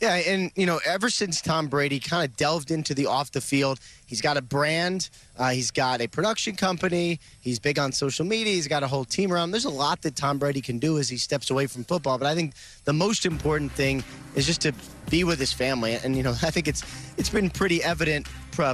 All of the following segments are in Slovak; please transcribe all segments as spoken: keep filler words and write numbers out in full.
Yeah, and, you know, ever since Tom Brady kind of delved into the off the field, he's got a brand, uh, he's got a production company, he's big on social media, he's got a whole team around. There's a lot that Tom Brady can do as he steps away from football, but I think the most important thing is just to be with his family. And, you know, I think it's it's been pretty evident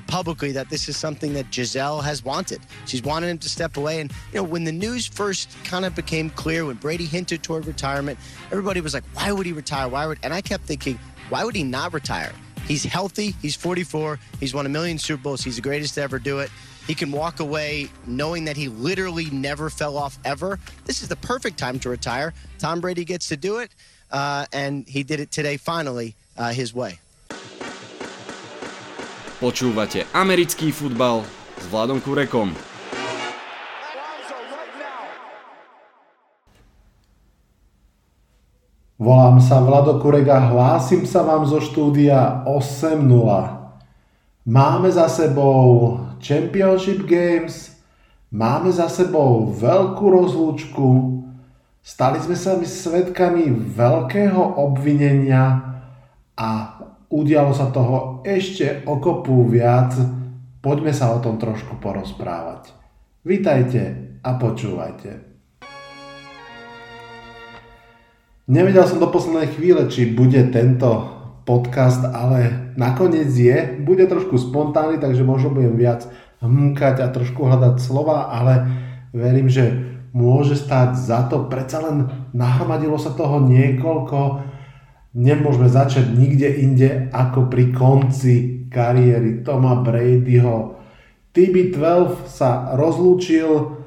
publicly that this is something that Gisele has wanted. She's wanted him to step away. And, you know, when the news first kind of became clear, when Brady hinted toward retirement, everybody was like, why would he retire? Why would? And I kept thinking, why would he not retire? He's healthy. He's forty-four. He's won a million Super Bowls. He's the greatest to ever do it. He can walk away knowing that he literally never fell off ever. This is the perfect time to retire. Tom Brady gets to do it, uh, and he did it today, finally, uh, his way. Počúvate americký futbal s Vladom Kurekom. Volám sa Vlado Kurek a hlásim sa vám zo štúdia osem nula. Máme za sebou Championship Games, máme za sebou veľkú rozlúčku, stali sme sa svedkami veľkého obvinenia a udialo sa toho ešte o kopu viac, poďme sa o tom trošku porozprávať. Vítajte a počúvajte. Nevedel som do poslednej chvíle, či bude tento podcast, ale nakoniec je. Bude trošku spontánny, takže možno budem viac hmkať a trošku hľadať slova, ale verím, že môže stáť za to. Predsa len nahromadilo sa toho niekoľko. Nemôžeme začať nikde inde ako pri konci kariéry Toma Bradyho. T B dvanásť sa rozlúčil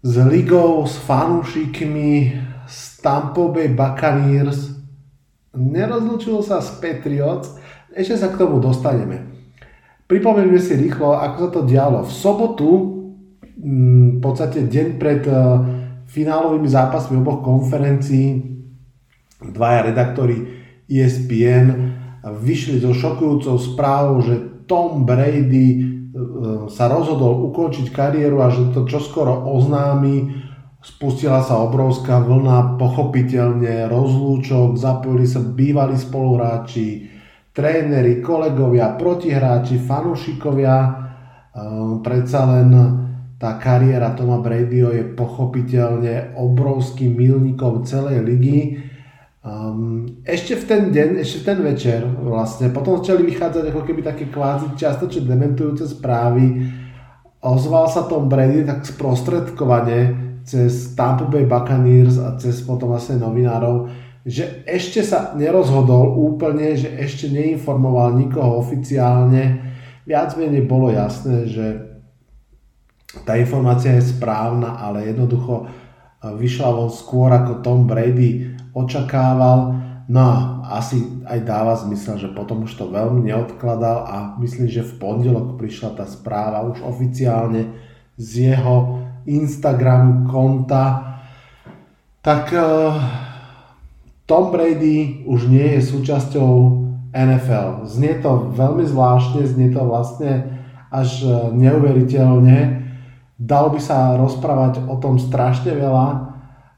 s ligou, s fanúšikmi, s Tampa Bay Buccaneers. Nerozlúčil sa s Patriots, ešte sa k tomu dostaneme. Pripomeňme si rýchlo, ako sa to dialo. V sobotu, v podstate deň pred finálovými zápasmi oboch konferencií, dvaja redaktori E S P N vyšli so šokujúcou správou, že Tom Brady sa rozhodol ukončiť kariéru a že to čoskoro oznámi. Spustila sa obrovská vlna, pochopiteľne, rozlúčok, zapojili sa bývalí spoluhráči, tréneri, kolegovia, protihráči, fanúšikovia. Predsa len tá kariéra Toma Bradyho je pochopiteľne obrovským míľnikom celej ligy. Um, ešte v ten deň, ešte v ten večer vlastne, potom začali vychádzať ako keby také kvázi čiastočne dementujúce správy. Ozval sa Tom Brady tak sprostredkovane cez Tampa Bay Buccaneers a cez potom vlastne novinárov, že ešte sa nerozhodol úplne, že ešte neinformoval nikoho oficiálne. Viac menej bolo jasné, že tá informácia je správna, ale jednoducho vyšla von skôr ako Tom Brady očakával. No a asi aj dáva zmysel, že potom už to veľmi neodkladal a myslím, že v pondelok prišla tá správa už oficiálne z jeho Instagram konta. Tak uh, Tom Brady už nie je súčasťou N F L. Znie to veľmi zvláštne, znie to vlastne až neuveriteľne. Dalo by sa rozprávať o tom strašne veľa.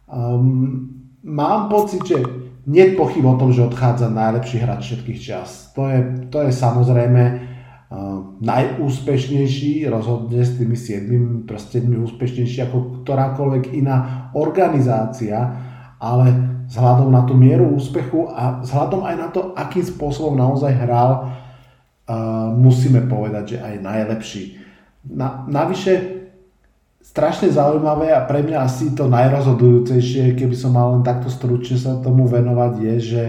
Um, Mám pocit, že nie je pochyb o tom, že odchádza najlepší hráč všetkých čas. To je, to je samozrejme uh, najúspešnejší, rozhodne s tými siedmimi prstami úspešnejší ako ktorákoľvek iná organizácia, ale vzhľadom na tú mieru úspechu a vzhľadom aj na to, akým spôsobom naozaj hral, uh, musíme povedať, že aj najlepší. Na, navyše, strašne zaujímavé a pre mňa asi to najrozhodujúcejšie, keby som mal len takto stručne sa tomu venovať, je, že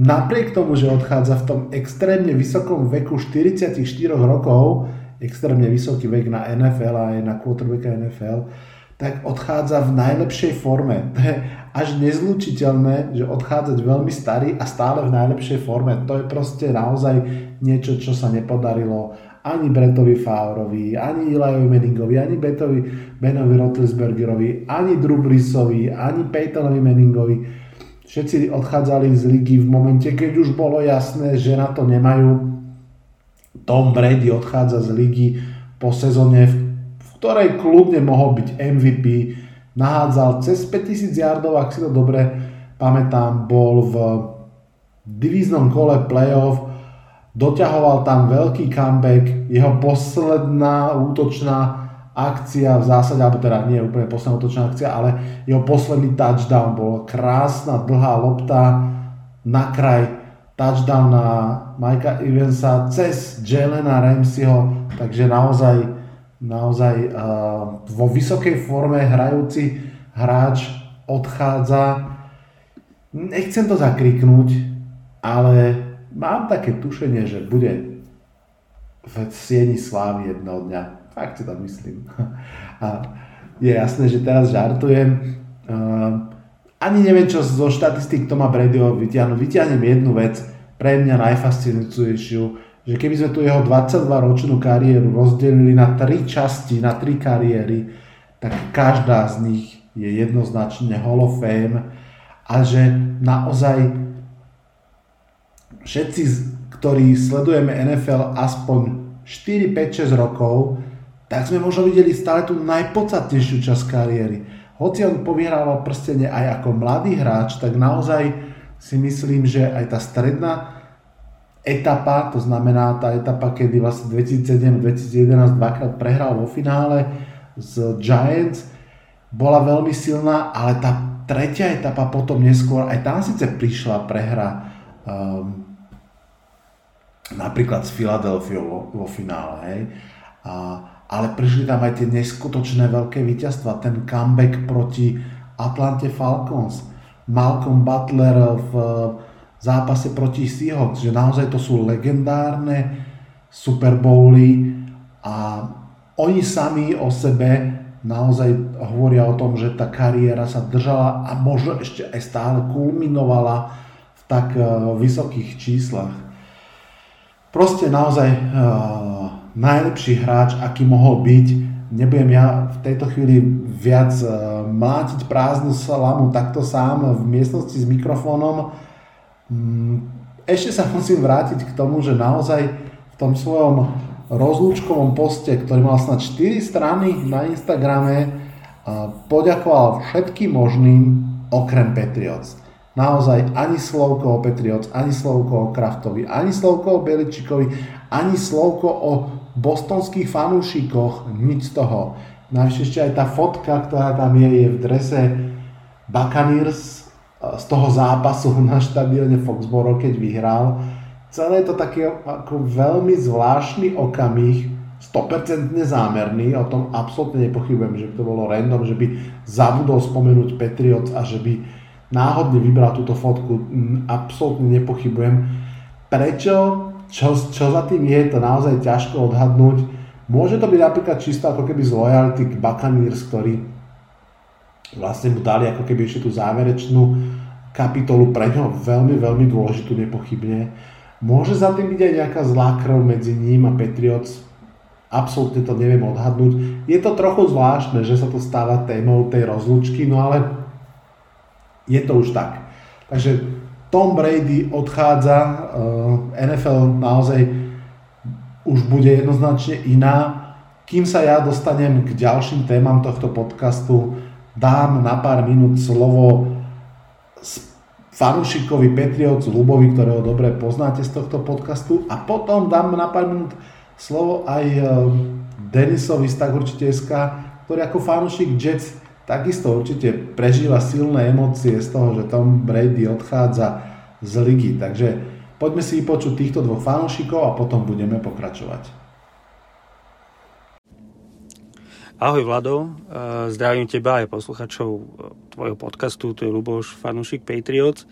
napriek tomu, že odchádza v tom extrémne vysokom veku štyridsaťštyri rokov, extrémne vysoký vek na N F L a aj na quarterbacka N F L, tak odchádza v najlepšej forme. To je až nezlučiteľné, že odchádzať veľmi starý a stále v najlepšej forme. To je proste naozaj niečo, čo sa nepodarilo ani Brettovi Favrovi, ani Eli Manningovi, ani Betovi, Benovi Roethlisbergerovi, ani Drew Breesovi, ani Peytonovi Manningovi. Všetci odchádzali z ligy v momente, keď už bolo jasné, že na to nemajú. Tom Brady odchádza z ligy po sezóne, v ktorej kľudne mohol byť M V P. Nahádzal cez päťtisíc yardov, ak si to dobre pamätám, bol v divíznom kole playoff, doťahoval tam veľký comeback, jeho posledná útočná akcia v zásade, alebo teda nie úplne posledná útočná akcia, ale jeho posledný touchdown bol krásna dlhá lopta na kraj, touchdown na Micah Evansa cez Jalena Ramseyho, takže naozaj, naozaj uh, vo vysokej forme hrajúci hráč odchádza. Nechcem to zakriknúť, ale mám také tušenie, že bude v sieni slávy jedného dňa. Fakt si to myslím. A je jasné, že teraz žartujem. Uh, Ani neviem, čo zo štatistík Toma Bradyho vytiahnu. Vytiahnem jednu vec, pre mňa najfascinujúcejšiu, že keby sme tu jeho dvadsaťdvaročnú kariéru rozdelili na tri časti, na tri kariéry, tak každá z nich je jednoznačne Hall of Fame a že naozaj všetci, ktorí sledujeme en ef el aspoň štyri, päť, šesť rokov, tak sme možno videli stále tú najpodstatnejšiu časť kariéry. Hoci on povierával prstenie aj ako mladý hráč, tak naozaj si myslím, že aj tá stredná etapa, to znamená tá etapa, kedy vlastne dvetisícsedem dvetisícjedenásť dvakrát prehral vo finále z Giants, bola veľmi silná, ale tá tretia etapa potom neskôr, aj tam síce prišla prehra um, napríklad s Filadelfiou vo, vo finále, hej. A ale prišli tam aj tie neskutočné veľké víťazstva, ten comeback proti Atlante Falcons, Malcolm Butler v zápase proti Seahawks, že naozaj to sú legendárne Super Bowly a oni sami o sebe naozaj hovoria o tom, že tá kariéra sa držala a možno ešte aj stále kulminovala v tak vysokých číslach. Proste naozaj najlepší hráč, aký mohol byť. Nebudem ja v tejto chvíli viac mlátiť prázdnu salamu takto sám v miestnosti s mikrofónom. Ešte sa musím vrátiť k tomu, že naozaj v tom svojom rozlúčkovom poste, ktorý mal snad štyri strany na Instagrame, poďakoval všetkým možným okrem Patriots. Naozaj ani slovko o Patriots, ani slovko o Kraftovi, ani slovko o Beličikovi, ani slovko o bostonských fanúšikoch, nič z toho. Navyše ešte aj tá fotka, ktorá tam je, je v drese Buccaneers z toho zápasu na štadióne Foxborough, keď vyhral. Celé je to taký ako veľmi zvláštny okamih, sto percent zámerný, o tom absolútne nepochybujem, že by to bolo random, že by zabudol spomenúť Patriots a že by náhodne vybral túto fotku, absolútne nepochybujem. Prečo? Čo, čo za tým je, to naozaj ťažko odhadnúť. Môže to byť napríklad čisto ako keby z lojality k Buccaneers, ktorí vlastne mu dali ako keby ešte tú záverečnú kapitolu pre ňo veľmi, veľmi dôležitú nepochybne. Môže za tým byť aj nejaká zlá krv medzi ním a Patriots? Absolútne to neviem odhadnúť. Je to trochu zvláštne, že sa to stáva témou tej rozlúčky, no ale je to už tak. Takže Tom Brady odchádza, en ef el naozaj už bude jednoznačne iná. Kým sa ja dostanem k ďalším témam tohto podcastu, dám na pár minút slovo fanúšikovi Petrievcu Lubovi, ktorého dobre poznáte z tohto podcastu, a potom dám na pár minút slovo aj Denisovi z tak určite es ká, ktorý ako fanúšik Jets takisto určite prežíva silné emócie z toho, že Tom Brady odchádza z ligy. Takže poďme si vypočuť týchto dvoch fanúšikov a potom budeme pokračovať. Ahoj Vlado, zdravím teba aj posluchačov tvojho podcastu, to je Luboš, fanúšik Patriots.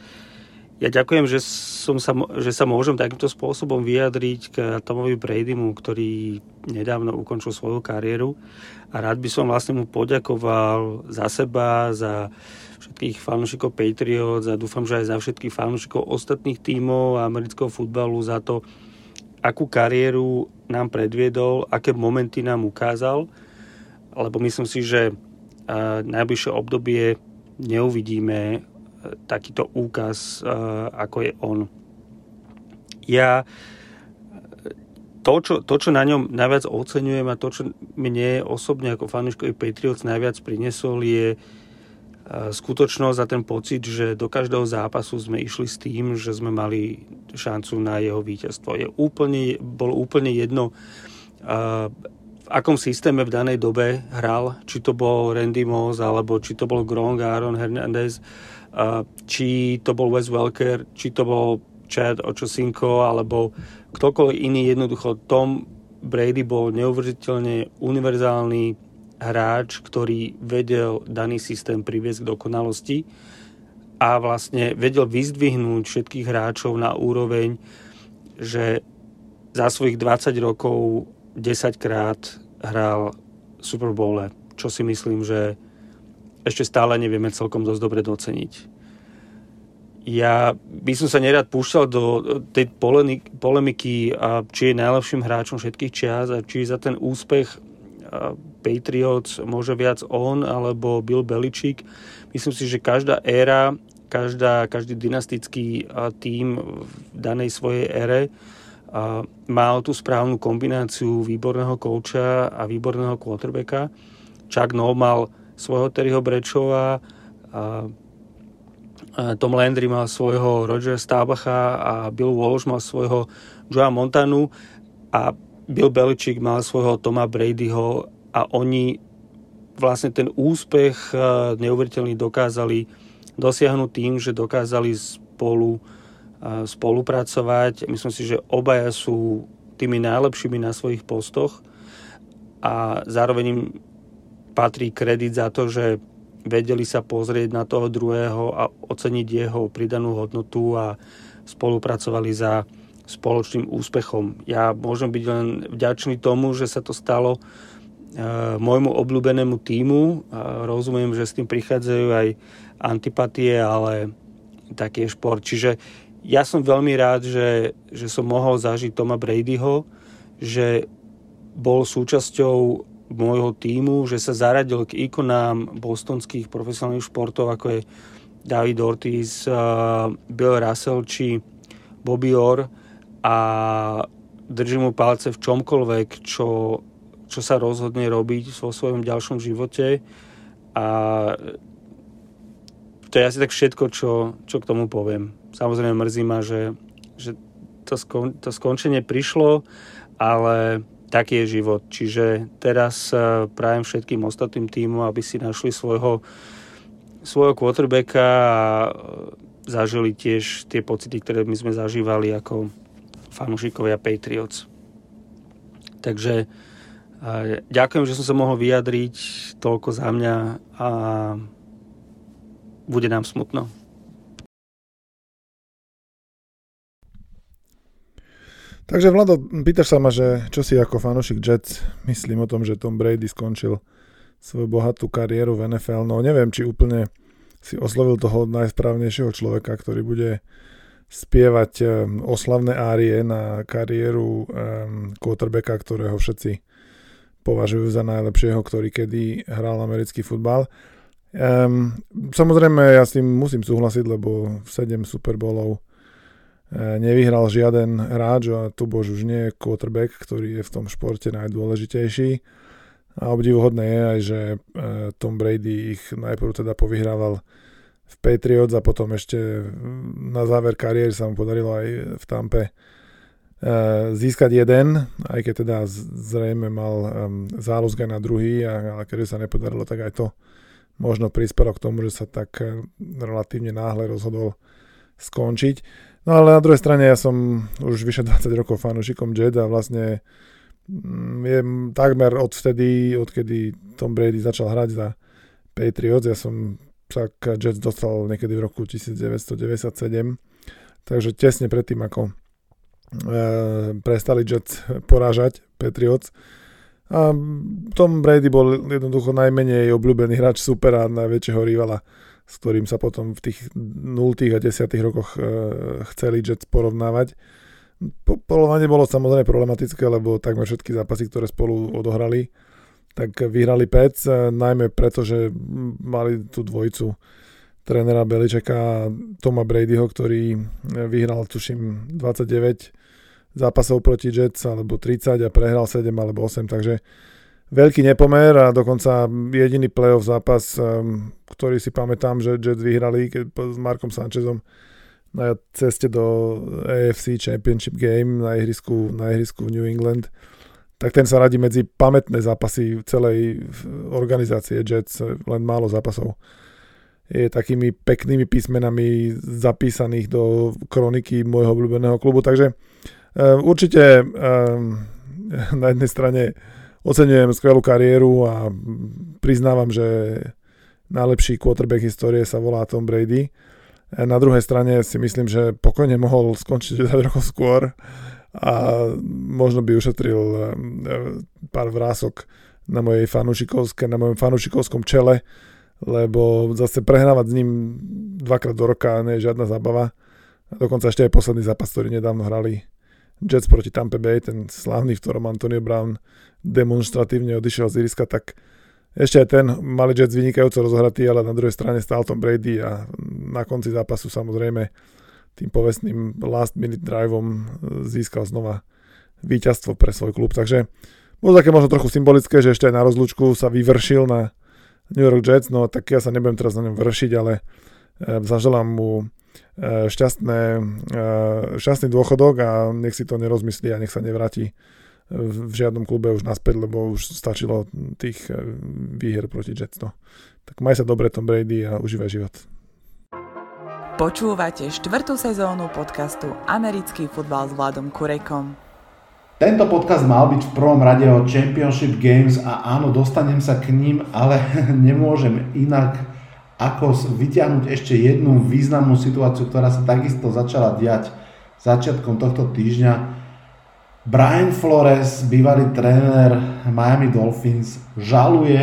Ja ďakujem, že, som sa, že sa môžem takýmto spôsobom vyjadriť k Tomovi Bradymu, ktorý nedávno ukončil svoju kariéru, a rád by som vlastne mu poďakoval za seba, za všetkých fanúšikov Patriots a dúfam, že aj za všetkých fanúšikov ostatných tímov a amerického futbalu za to, akú kariéru nám predviedol, aké momenty nám ukázal, lebo myslím si, že najbližšie obdobie neuvidíme takýto úkaz, ako je on. Ja to čo, to, čo na ňom najviac oceňujem a to, čo mne osobne ako fanúškovi Patriots najviac prinesol, je skutočnosť a ten pocit, že do každého zápasu sme išli s tým, že sme mali šancu na jeho víťazstvo. Je úplne, bolo úplne jedno, v akom systéme v danej dobe hral, či to bol Randy Moss, alebo či to bol Gronk a Aaron Hernandez, či to bol Wes Welker, či to bol Chad Ochocinco, alebo ktokoľvek iný. Jednoducho Tom Brady bol neuveriteľne univerzálny hráč, ktorý vedel daný systém priviesť k dokonalosti a vlastne vedel vyzdvihnúť všetkých hráčov na úroveň, že za svojich dvadsať rokov desaťkrát hral v Super Bowle, čo si myslím, že ešte stále nevieme celkom dosť dobre doceniť. Ja by som sa nerad púšťal do tej polemiky, či je najlepším hráčom všetkých čias a či za ten úspech Patriots môže viac on alebo Bill Belichick. Myslím si, že každá éra, každá, každý dynastický tím v danej svojej ére mal tú správnu kombináciu výborného kouča a výborného quarterbacka. Chuck Noll mal svojho Terryho Bradshawa, Tom Landry mal svojho Rodgera Staubbacha a Bill Walsh mal svojho Joea Montanu a Bill Belichick mal svojho Toma Bradyho a oni vlastne ten úspech neuveriteľný dokázali dosiahnuť tým, že dokázali spolu spolupracovať. Myslím si, že obaja sú tými najlepšími na svojich postoch a zároveň im patrí kredit za to, že vedeli sa pozrieť na toho druhého a oceniť jeho pridanú hodnotu a spolupracovali za spoločným úspechom. Ja môžem byť len vďačný tomu, že sa to stalo e, môjmu obľúbenému tímu. E, rozumiem, že s tým prichádzajú aj antipatie, ale taký je šport. Čiže ja som veľmi rád, že, že som mohol zažiť Toma Bradyho, že bol súčasťou môjho tímu, že sa zaradil k ikonám bostonských profesionálnych športov, ako je David Ortiz, e, Bill Russell či Bobby Orr, a držím mu palce v čomkoľvek, čo, čo sa rozhodne robiť vo svojom ďalšom živote. A to je asi tak všetko, čo, čo k tomu poviem. Samozrejme mrzí ma, že, že to, skon, to skončenie prišlo, ale taký je život. Čiže teraz prajem všetkým ostatným tímom, aby si našli svojho, svojho quarterbacka a zažili tiež tie pocity, ktoré my sme zažívali ako fanúšikovia Patriots. Takže ďakujem, že som sa mohol vyjadriť, toľko za mňa a bude nám smutno. Takže Vlado, pýtaš sa ma, že čo si ako fanúšik Jets myslím o tom, že Tom Brady skončil svoju bohatú kariéru v en ef el. No neviem, či úplne si oslovil toho najsprávnejšieho človeka, ktorý bude spievať oslavné árie na kariéru quarterbacka, ktorého všetci považujú za najlepšieho, ktorý kedy hral americký futbal. Um, samozrejme, ja s tým musím súhlasiť, lebo v sedem Super Bowlov nevyhral žiaden hráč a tu bož už nie je quarterback, ktorý je v tom športe najdôležitejší. A obdivuhodné je aj, že Tom Brady ich najprv teda povyhrával v Patriots a potom ešte na záver kariéry sa mu podarilo aj v Tampe získať jeden, aj keď teda zrejme mal záľusk aj na druhý, ale keďže sa nepodarilo, tak aj to možno prispelo k tomu, že sa tak relatívne náhle rozhodol skončiť. No ale na druhej strane ja som už vyše dvadsať rokov fanúšikom Jets a vlastne je takmer od vtedy, odkedy Tom Brady začal hrať za Patriots, ja som však Jets dostal niekedy v roku devätnásťstodeväťdesiatsedem, takže tesne predtým, ako e, prestali Jets porážať Patriots. A Tom Brady bol jednoducho najmenej obľúbený hráč supera a najväčšieho rivala, s ktorým sa potom v tých nultých a desiatých rokoch e, chceli Jets porovnávať. Porovnanie bolo samozrejme problematické, lebo takmer všetky zápasy, ktoré spolu odohrali, tak vyhrali Pets, najmä preto, že mali tú dvojicu trénera Belichicka a Toma Bradyho, ktorý vyhral tuším dvadsaťdeväť zápasov proti Jets, alebo tridsať a prehral sedem alebo osem, takže veľký nepomer a dokonca jediný playoff zápas, ktorý si pamätám, že Jets vyhrali s Markom Sanchezom na ceste do á ef cé Championship Game na ihrisku, na ihrisku v New England, tak ten sa radí medzi pamätné zápasy celej organizácie Jets, len málo zápasov je takými peknými písmenami zapísaných do kroniky môjho obľúbeného klubu, takže určite na jednej strane oceňujem skvelú kariéru a priznávam, že najlepší quarterback histórie sa volá Tom Brady. Na druhej strane si myslím, že pokojne mohol skončiť desať rokov skôr a možno by ušetril pár vrások na mojej fanúšikovskej, na mojom fanúšikovskom čele, lebo zase prehrávať s ním dvakrát do roka nie je žiadna zábava. A dokonca ešte aj posledný zápas, ktorý nedávno hrali Jets proti Tampa Bay, ten slávny, v ktorom Antonio Brown demonstratívne odišiel z ihriska, tak ešte aj ten mali Jets vynikajúco rozohratý, ale na druhej strane stál Tom Brady a na konci zápasu samozrejme tým povestným last minute driveom získal znova víťazstvo pre svoj klub. Takže bolo také možno trochu symbolické, že ešte aj na rozlúčku sa vyvršil na New York Jets, no tak ja sa nebudem teraz na ňom vršiť, ale zaželám mu Šťastné, šťastný dôchodok a nech si to nerozmyslí a nech sa nevráti v žiadnom klube už naspäť, lebo už stačilo tých výher proti Jets. No. Tak maj sa dobre, Tom Brady, a užívaj život. Počúvate štvrtú sezónu podcastu Americký futbal s Vladom Kurekom. Tento podcast mal byť v prvom rade o Championship Games a áno, dostanem sa k ním, ale nemôžem inak ako vyťahnuť ešte jednu významnú situáciu, ktorá sa takisto začala diať začiatkom tohto týždňa. Brian Flores, bývalý tréner Miami Dolphins, žaluje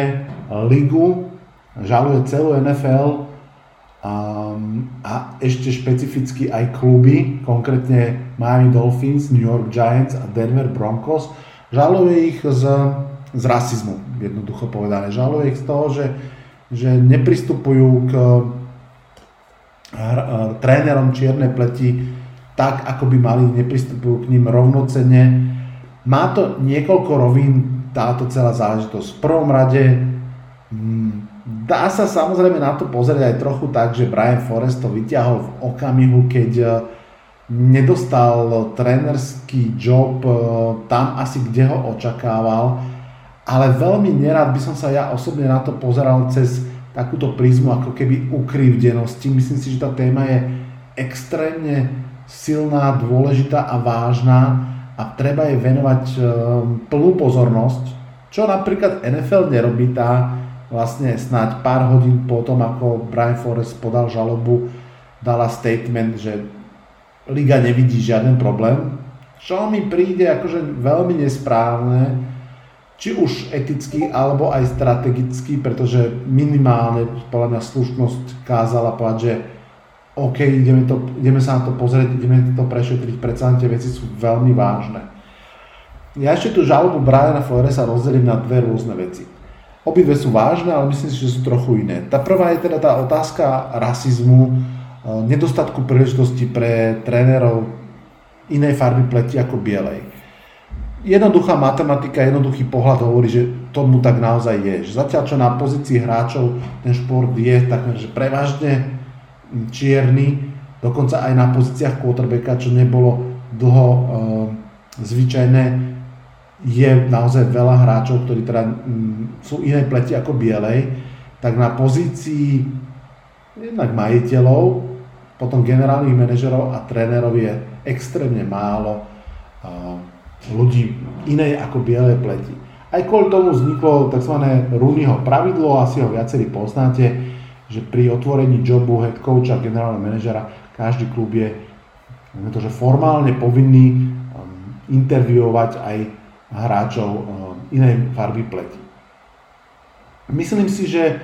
ligu, žaluje celú en ef el um, a ešte špecificky aj kluby, konkrétne Miami Dolphins, New York Giants a Denver Broncos. Žaluje ich z, z rasizmu, jednoducho povedané. Žaluje ich z toho, že že nepristupujú k trénerom čiernej pleti tak, ako by mali, nepristupujú k ním rovnocenne. Má to niekoľko rovín táto celá záležitosť. V prvom rade dá sa samozrejme na to pozrieť aj trochu tak, že Brian Flores to vyťahol v okamihu, keď nedostal trénerský job tam asi, kde ho očakával. Ale veľmi nerád by som sa ja osobne na to pozeral cez takúto prízmu ako keby ukrivdenosti. Myslím si, že tá téma je extrémne silná, dôležitá a vážna a treba jej venovať plnú pozornosť, čo napríklad en ef el nerobí. Tá vlastne snáď pár hodín potom, ako Brian Flores podal žalobu, dala statement, že liga nevidí žiaden problém, čo mi príde akože veľmi nesprávne, či už etický, alebo aj strategický, pretože minimálne podľa mňa slušnosť kázala povedať, že OK, ideme, to, ideme sa na to pozrieť, ideme to prešetriť, predsa tie veci sú veľmi vážne. Ja ešte tú žalobu Briana Floresa rozdelím na dve rôzne veci. Obidve sú vážne, ale myslím si, že sú trochu iné. Tá prvá je teda tá otázka rasizmu, nedostatku príležitosti pre trénerov inej farby pleti ako bielej. Jednoduchá matematika, jednoduchý pohľad hovorí, že tomu tak naozaj je. Že zatiaľ, čo na pozícii hráčov ten šport je takmer, že prevažne čierny, dokonca aj na pozíciách quarterbacka, čo nebolo dlho e, zvyčajné, je naozaj veľa hráčov, ktorí teda m, sú inej pleti ako bielej, tak na pozícii jednak majiteľov, potom generálnych manažerov a trénerov je extrémne málo e, ľudí inej ako bielej pleti. Aj kvôli tomu vzniklo tzv. Rooneyho pravidlo, asi ho viacerí poznáte, že pri otvorení jobu head coacha, generálneho manažera, každý klub je to, že formálne povinný interviovať aj hráčov inej farby pleti. Myslím si, že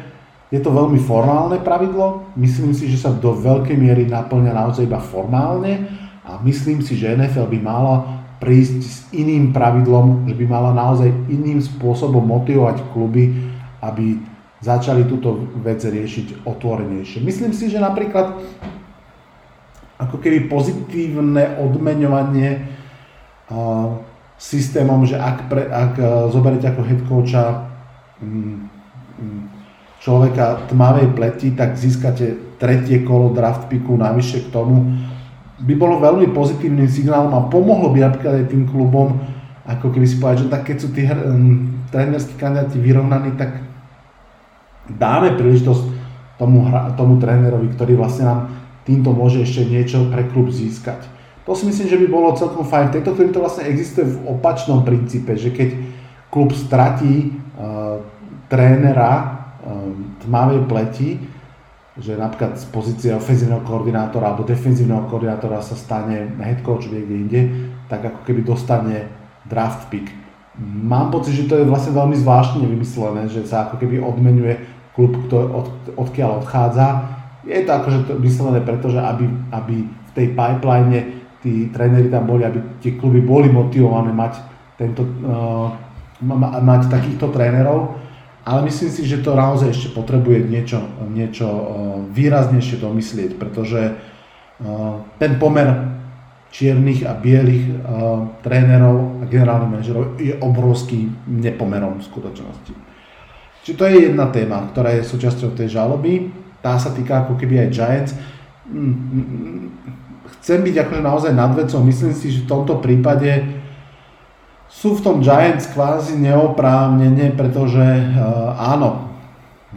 je to veľmi formálne pravidlo, myslím si, že sa do veľkej miery naplňa naozaj iba formálne a myslím si, že en ef el by mala prísť s iným pravidlom, že by mala naozaj iným spôsobom motivovať kluby, aby začali túto vec riešiť otvorenejšie. Myslím si, že napríklad ako keby pozitívne odmeňovanie uh, z systémom, že ak, pre, ak zoberete ako head coacha človeka tmavej pleti, tak získate tretie kolo draft picku navyše k tomu. By bolo veľmi pozitívnym signálom a pomohlo by napríklad aj tým klubom, ako keby si povedal, že tak keď sú tí hr, trénerskí kandidáti vyrovnaní, tak dáme príležitosť tomu, tomu trénerovi, ktorý vlastne nám týmto môže ešte niečo pre klub získať. To si myslím, že by bolo celkom fajn. Tento klub to vlastne existuje v opačnom princípe, že keď klub stratí uh, trénera um, tmavej pleti, že napríklad z pozície ofenzívneho koordinátora alebo defenzívneho koordinátora sa stane head coach niekde inde, tak ako keby dostane draft pick. Mám pocit, že to je vlastne veľmi zvláštne vymyslené, že sa ako keby odmenuje klub, ktorý od, odkiaľ odchádza. Je to akože to vyslovené preto, že aby, aby v tej pipeline tí tréneri tam boli, aby tie kluby boli motivované mať, tento, uh, ma, mať takýchto trénerov, ale myslím si, že to naozaj ešte potrebuje niečo, niečo uh, výraznejšie domyslieť, pretože uh, ten pomer čiernych a bielých uh, trénerov a generálnych manažerov je obrovský nepomerom v skutočnosti. Čiže to je jedna téma, ktorá je súčasťou tej žaloby. Tá sa týka ako keby aj Giants. Chcem byť akože naozaj nad vecou. Myslím si, že v tomto prípade sú v tom Giants kvázi neoprávnene, pretože uh, áno,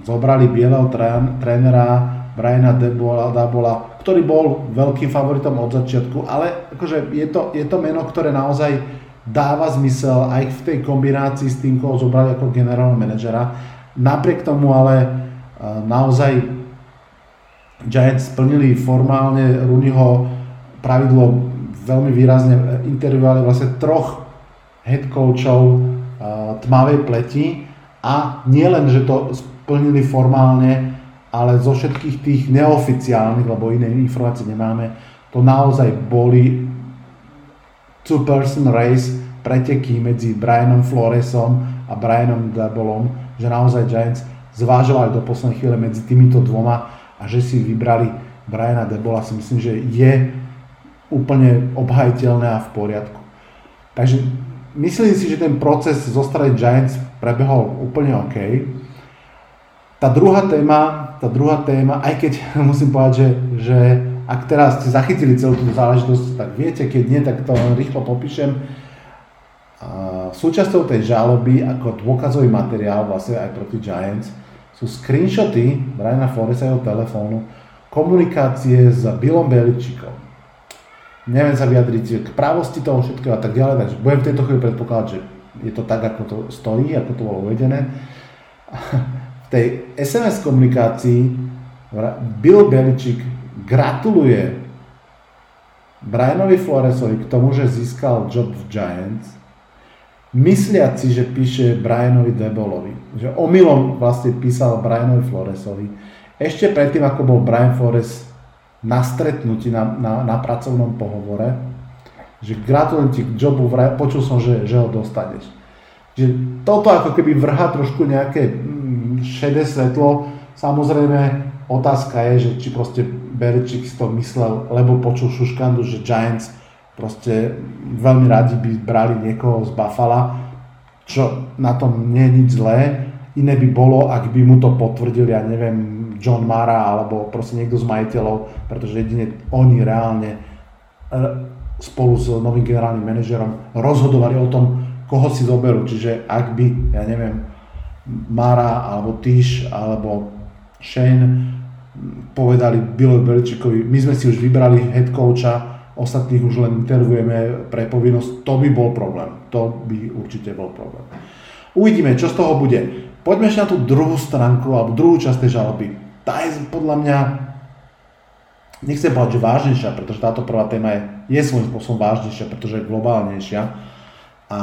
zobrali bieleho trénera Briana Dabolla, ktorý bol veľkým favoritom od začiatku, ale akože je to, je to meno, ktoré naozaj dáva zmysel aj v tej kombinácii s tým, koho zobrali ako generálneho manažera. Napriek tomu ale naozaj Giants splnili formálne Rooneyho pravidlo veľmi výrazne, interviovali vlastne troch head coachov tmavej pleti a nielen, že to splnili formálne, ale zo všetkých tých neoficiálnych, lebo iné informácie nemáme, to naozaj boli two-person race, preteky medzi Brianom Floresom a Brianom Dabollom, že naozaj Giants zvážovali do poslednej chvíle medzi týmito dvoma a že si vybrali Briana Dabolla, si myslím, že je úplne obhajiteľné a v poriadku. Takže myslím si, že ten proces zo strany Giants prebehol úplne OK. Tá druhá téma, tá druhá téma, aj keď musím povedať, že, že ak teraz ste zachytili celú tú záležitosť, tak viete, keď nie, tak to rýchlo popíšem. Súčasťou tej žaloby ako dôkazový materiál vlastne aj proti Giants sú screenshoty Briana Floresa jeho telefónu, komunikácie s Billom Belichickom. Neviem sa vyjadriť k právosti toho všetkého a tak ďalej, takže budem v tejto chvíli predpokladať, že je to tak, ako to stojí, ako to bolo uvedené. V tej es em es komunikácii Bill Belichick gratuluje Brianovi Floresovi k tomu, že získal job v Giants, mysliac si, že píše Brianovi Dabollovi, že omylom vlastne písal Brianovi Floresovi, ešte predtým, ako bol Brian Flores na stretnutí na, na, na pracovnom pohovore, že gratulujem ti k jobu, počul som, že, že ho dostaneš. Že toto ako keby vrhá trošku nejaké mm, šedé svetlo, samozrejme otázka je, že či proste Belichick si to myslel, lebo počul šuškandu, že Giants proste veľmi radi by brali niekoho z Buffala, čo na tom nie je nič zlé. Iné by bolo, ak by mu to potvrdili, ja neviem, John Mara alebo proste niekto z majiteľov, pretože jedine oni reálne spolu s novým generálnym manažerom rozhodovali o tom, koho si zoberú. Čiže ak by, ja neviem, Mara alebo Tish alebo Shane povedali Billovi Belichickovi, my sme si už vybrali head coacha, ostatných už len intervujeme pre povinnosť, to by bol problém. To by určite bol problém. Uvidíme, čo z toho bude. Poďme ešte na tú druhú stránku, alebo druhú časť tej žaloby. Tá je podľa mňa, nechcem povedať, že vážnejšia, pretože táto prvá téma je, je svojím spôsobom vážnejšia, pretože je globálnejšia. A,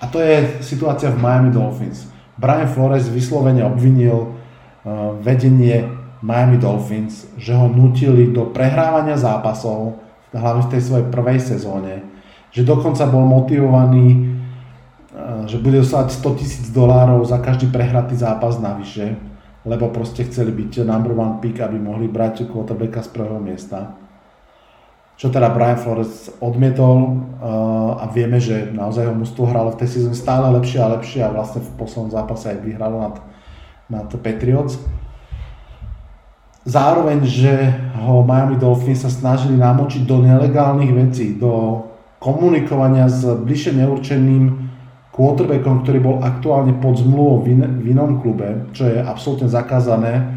a to je situácia v Miami Dolphins. Brian Flores vyslovene obvinil uh, vedenie Miami Dolphins, že ho nutili do prehrávania zápasov, hlavne v tej svojej prvej sezóne, že dokonca bol motivovaný, že bude dostávať sto tisíc dolárov za každý prehratý zápas navyše, lebo proste chceli byť number one pick, aby mohli brať quarterbacka z prvého miesta. čo teda Brian Flores odmietol a vieme, že naozaj ho mužstvo hralo v tej sezóne stále lepšie a lepšie a vlastne v poslednom zápase aj vyhralo nad, nad Patriots. Zároveň, že ho Miami Dolphins sa snažili namočiť do nelegálnych vecí, do komunikovania s bližšie neurčeným quarterbackom, ktorý bol aktuálne pod zmluvou v inom klube, čo je absolútne zakázané.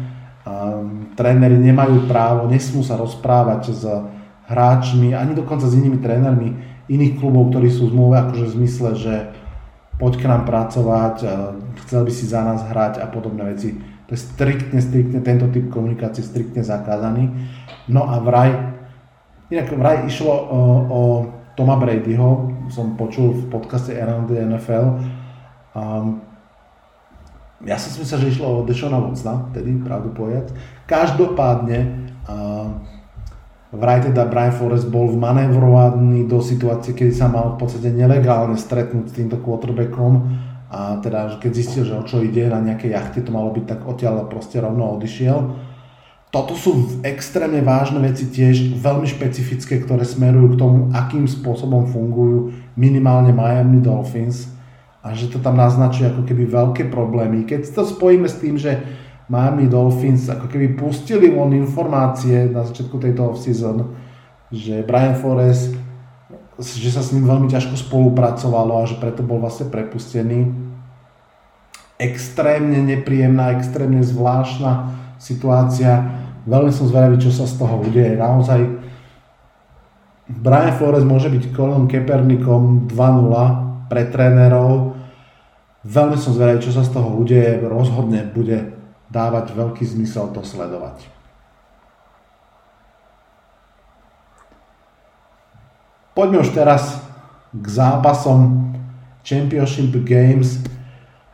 Tréneri nemajú právo, nesmú sa rozprávať s hráčmi, ani dokonca s inými trénermi iných klubov, ktorí sú v zmluve akože v zmysle, že poď k nám pracovať, chcel by si za nás hrať a podobné veci. To je striktne, striktne, tento typ komunikácie striktne zakázaný. No a vraj, inak vraj išlo o, o Toma Bradyho, som počul v podcaste Around the en ef el. Um, ja som si myslel, že išlo o Deshona Watsona, tedy pravdu povedať. Každopádne, um, vraj teda Brian Flores bol manévrovaný do situácie, kedy sa mal v podstate nelegálne stretnúť s týmto quarterbackom. A teda, keď zistil, že o čo ide na nejakej jachty, to malo byť, tak odtiaľ proste rovno odišiel. Toto sú extrémne vážne veci tiež, veľmi špecifické, ktoré smerujú k tomu, akým spôsobom fungujú minimálne Miami Dolphins a že to tam naznačuje ako keby veľké problémy. Keď to spojíme s tým, že Miami Dolphins ako keby pustili von informácie na začiatku tejto off-season, že Brian Flores, že sa s ním veľmi ťažko spolupracovalo a že preto bol vlastne prepustený. Extrémne nepríjemná, extrémne zvláštna situácia. Veľmi som zvedavý, čo sa z toho udeje. Naozaj Brian Flores môže byť Colin Kaepernickom dva nula pre trénerov. Veľmi som zvedavý, čo sa z toho udeje. Rozhodne bude dávať veľký zmysel to sledovať. Poďme už teraz k zápasom Championship Games.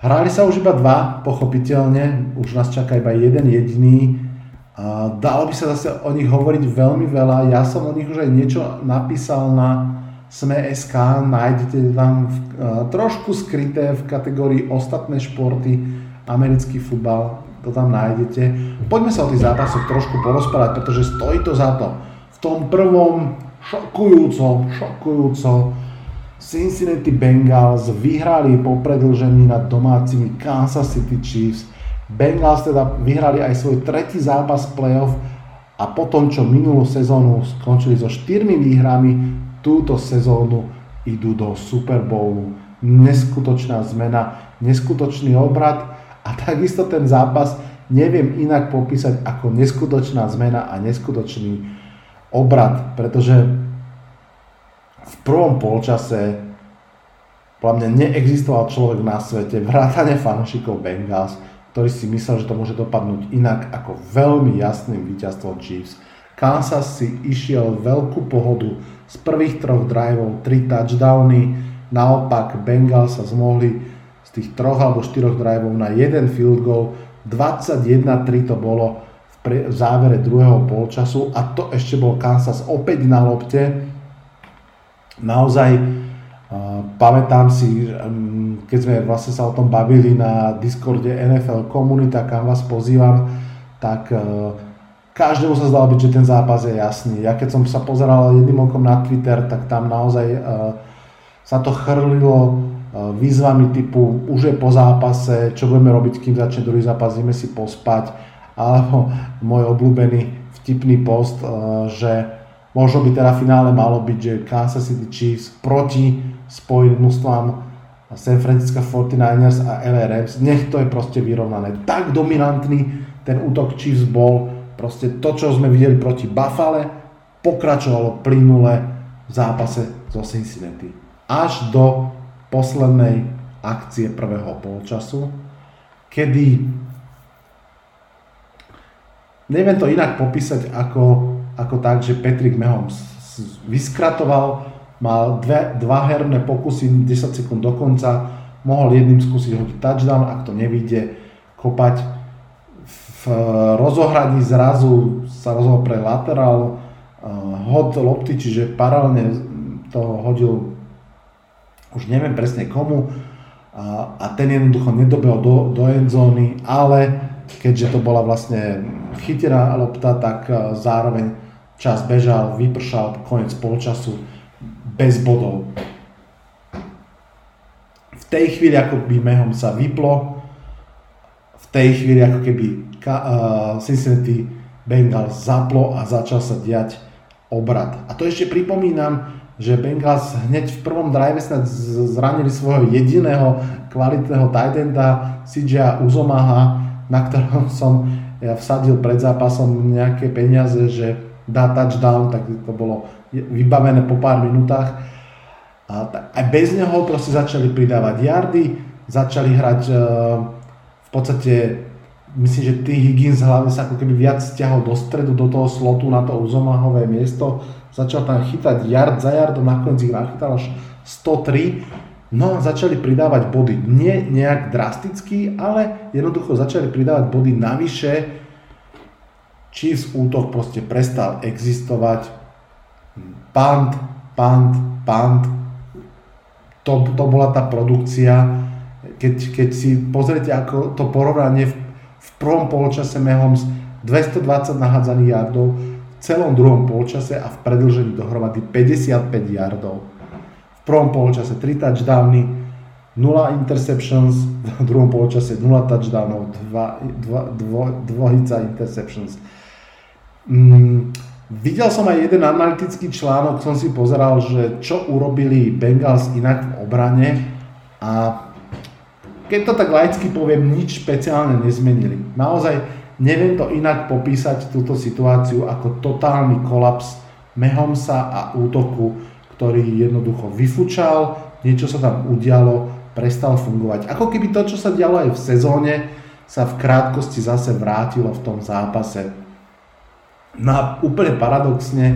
Hrali sa už iba dva, pochopiteľne. Už nás čaká iba jeden jediný. A dalo by sa zase o nich hovoriť veľmi veľa. Ja som o nich už aj niečo napísal na sme bodka es ká. Nájdete tam v, trošku skryté v kategórii ostatné športy, americký futbal. To tam nájdete. Poďme sa o tých zápasoch trošku porozprávať, pretože stojí to za to. V tom prvom Šokujúco, šokujúco. Cincinnati Bengals vyhrali po predĺžení nad domácimi Kansas City Chiefs. Bengals teda vyhrali aj svoj tretí zápas playoff a potom, čo minulú sezónu skončili so štyrmi výhrami, túto sezónu idú do Super Bowlu. Neskutočná zmena, neskutočný obrat a takisto ten zápas neviem inak popísať ako neskutočná zmena a neskutočný obrat, pretože v prvom polčase podľa mňa neexistoval človek na svete, vrátane fanúšikov Bengals, ktorý si myslel, že to môže dopadnúť inak ako veľmi jasným víťazstvom Chiefs. Kansas si išiel veľkú pohodu z prvých troch driveov, tri touchdowny, naopak Bengals sa zmohli z tých troch alebo štyroch driveov na jeden field goal, dvadsaťjeden tri to bolo v závere druhého polčasu a to ešte bol Kansas opäť na lopte. Naozaj uh, pamätám si, um, keď sme vlastne sa o tom bavili na Discorde en ef el komunita, kam vás pozývam, tak uh, každému sa zdalo byť, že ten zápas je jasný. Ja keď som sa pozeral jedným okom na Twitter, tak tam naozaj uh, sa to chrlilo uh, výzvami typu už je po zápase, čo budeme robiť, kým začne druhý zápas, ideme si pospať. Alebo môj obľúbený vtipný post, že možno by teda finále malo byť, že Kansas City Chiefs proti spojeným mužstvám San Francisco forty-niners a el ej Rams. Nech to je proste vyrovnané. Tak dominantný ten útok Chiefs bol. Proste to, čo sme videli proti Buffale, pokračovalo plynule v zápase so Cincinnati. Až do poslednej akcie prvého polčasu, kedy neviem to inak popísať ako, ako tak, že Patrick Mahomes vyskratoval, mal dve, dva herné pokusy, desať sekúnd do konca, mohol jedným skúsiť hodiť touchdown, ak to nevyjde, kopať v rozohraní zrazu, sa rozhodol pre lateral, hod lopty, čiže paralelne to hodil, už neviem presne komu, a, a ten jednoducho nedobehol do, do endzóny, ale keďže to bola vlastne chytená lopta, tak zároveň Čas bežal, vypršal, koniec polčasu, bez bodov. V tej chvíli, ako by Mahomes sa vyplo, v tej chvíli, ako keby Cincinnati Bengals zaplo a začal sa diať obrat. A to ešte pripomínam, že Bengals hneď v prvom drive snad zranili svojho jediného kvalitného tight enda cé jé Uzomaha, na ktorom som ja vsadil pred zápasom nejaké peniaze, že dá touchdown, tak to bolo vybavené po pár minútach. A aj bez neho proste začali pridávať yardy, začali hrať v podstate, myslím, že tí Higgins hlavne sa ako keby viac stiahol do stredu, do toho slotu na to Uzomahové miesto. Začal tam chytať yard za yardom, nakoniec ich nachytal až sto tri. No a začali pridávať body. Nie nejak drasticky, ale jednoducho začali pridávať body navyše. Chiefs útok proste prestal existovať. Punt, punt, punt. To, to bola tá produkcia. Keď, keď si pozrite, ako to porovnanie v, v prvom polčase Mahomes dvestodvadsať nahádzaných yardov, v celom druhom polčase a v predĺžení dohromady päťdesiatpäť yardov. V prvom polčase tri touchdowny, nula interceptions, v druhom polčase nula touchdownov, dva dvojica interceptions. Mm, videl som aj jeden analytický článok, som si pozeral, že čo urobili Bengals inak v obrane a keď to tak laicky poviem, nič špeciálne nezmenili. Naozaj neviem to inak popísať, túto situáciu, ako totálny kolaps Mahomesa a útoku, ktorý jednoducho vyfučal, niečo sa tam udialo, prestal fungovať. Ako keby to, čo sa dialo aj v sezóne, sa v krátkosti zase vrátilo v tom zápase. No a úplne paradoxne,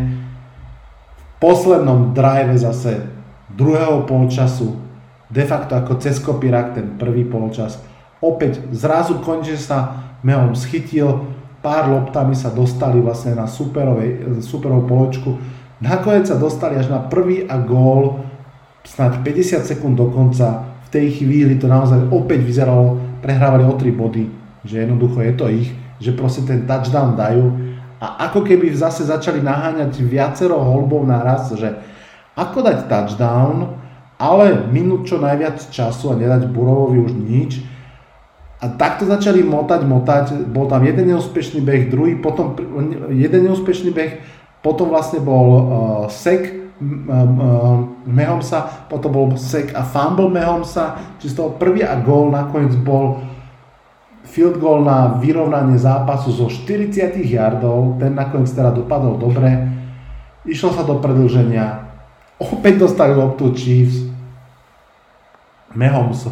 v poslednom drive zase druhého polčasu, de facto ako cez kopírák ten prvý polčas, opäť zrazu končí sa Mahomes chytil, pár loptami sa dostali vlastne na superovú poločku. Nakoniec sa dostali až na prvý a gól, snáď päťdesiat sekúnd do konca. V tej chvíli to naozaj opäť vyzeralo, prehrávali o tri body, že jednoducho je to ich, že proste ten touchdown dajú. A ako keby zase začali naháňať viacero holbov naraz, že ako dať touchdown, ale minút čo najviac času a nedať Burrowovi už nič. A takto začali motať, motať, bol tam jeden neúspešný beh, druhý, potom jeden neúspešný beh, potom vlastne bol uh, sek uh, Mahomesa, potom bol sek a fumble Mahomesa, čiže z toho prvý a gól nakoniec bol field goal na vyrovnanie zápasu zo štyridsať yardov, ten nakoniec teda dopadol dobre, išlo sa do predĺženia, opäť dostali loptu Chiefs, Mahomes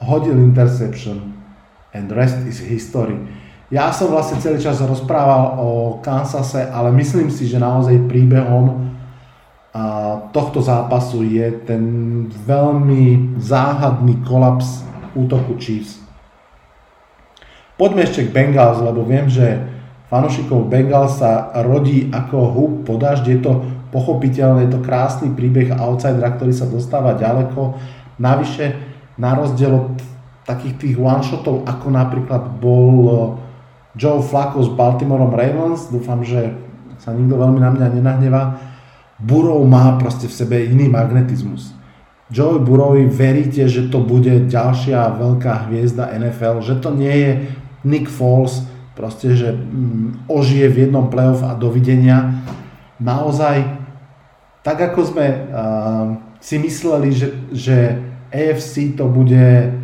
hodil interception, and rest is history. Ja som vlastne celý čas rozprával o Kansase, ale myslím si, že naozaj príbehom tohto zápasu je ten veľmi záhadný kolaps útoku Chiefs. Poďme ešte k Bengals, lebo viem, že fanúšikov Bengals sa rodí ako húb po daždi. Je to pochopiteľné, je to krásny príbeh outsidera, ktorý sa dostáva ďaleko. Navyše, na rozdiel od takých tých one-shotov, ako napríklad bol Joe Flacco s Baltimorom Ravens, dúfam, že sa nikto veľmi na mňa nenahnevá, Burrow má proste v sebe iný magnetizmus. Joe Burrowi veríte, že to bude ďalšia veľká hviezda en ef el, že to nie je Nick Foles, proste, že ožije v jednom playoff a dovidenia. Naozaj, tak ako sme uh, si mysleli, že, že á ef cé to bude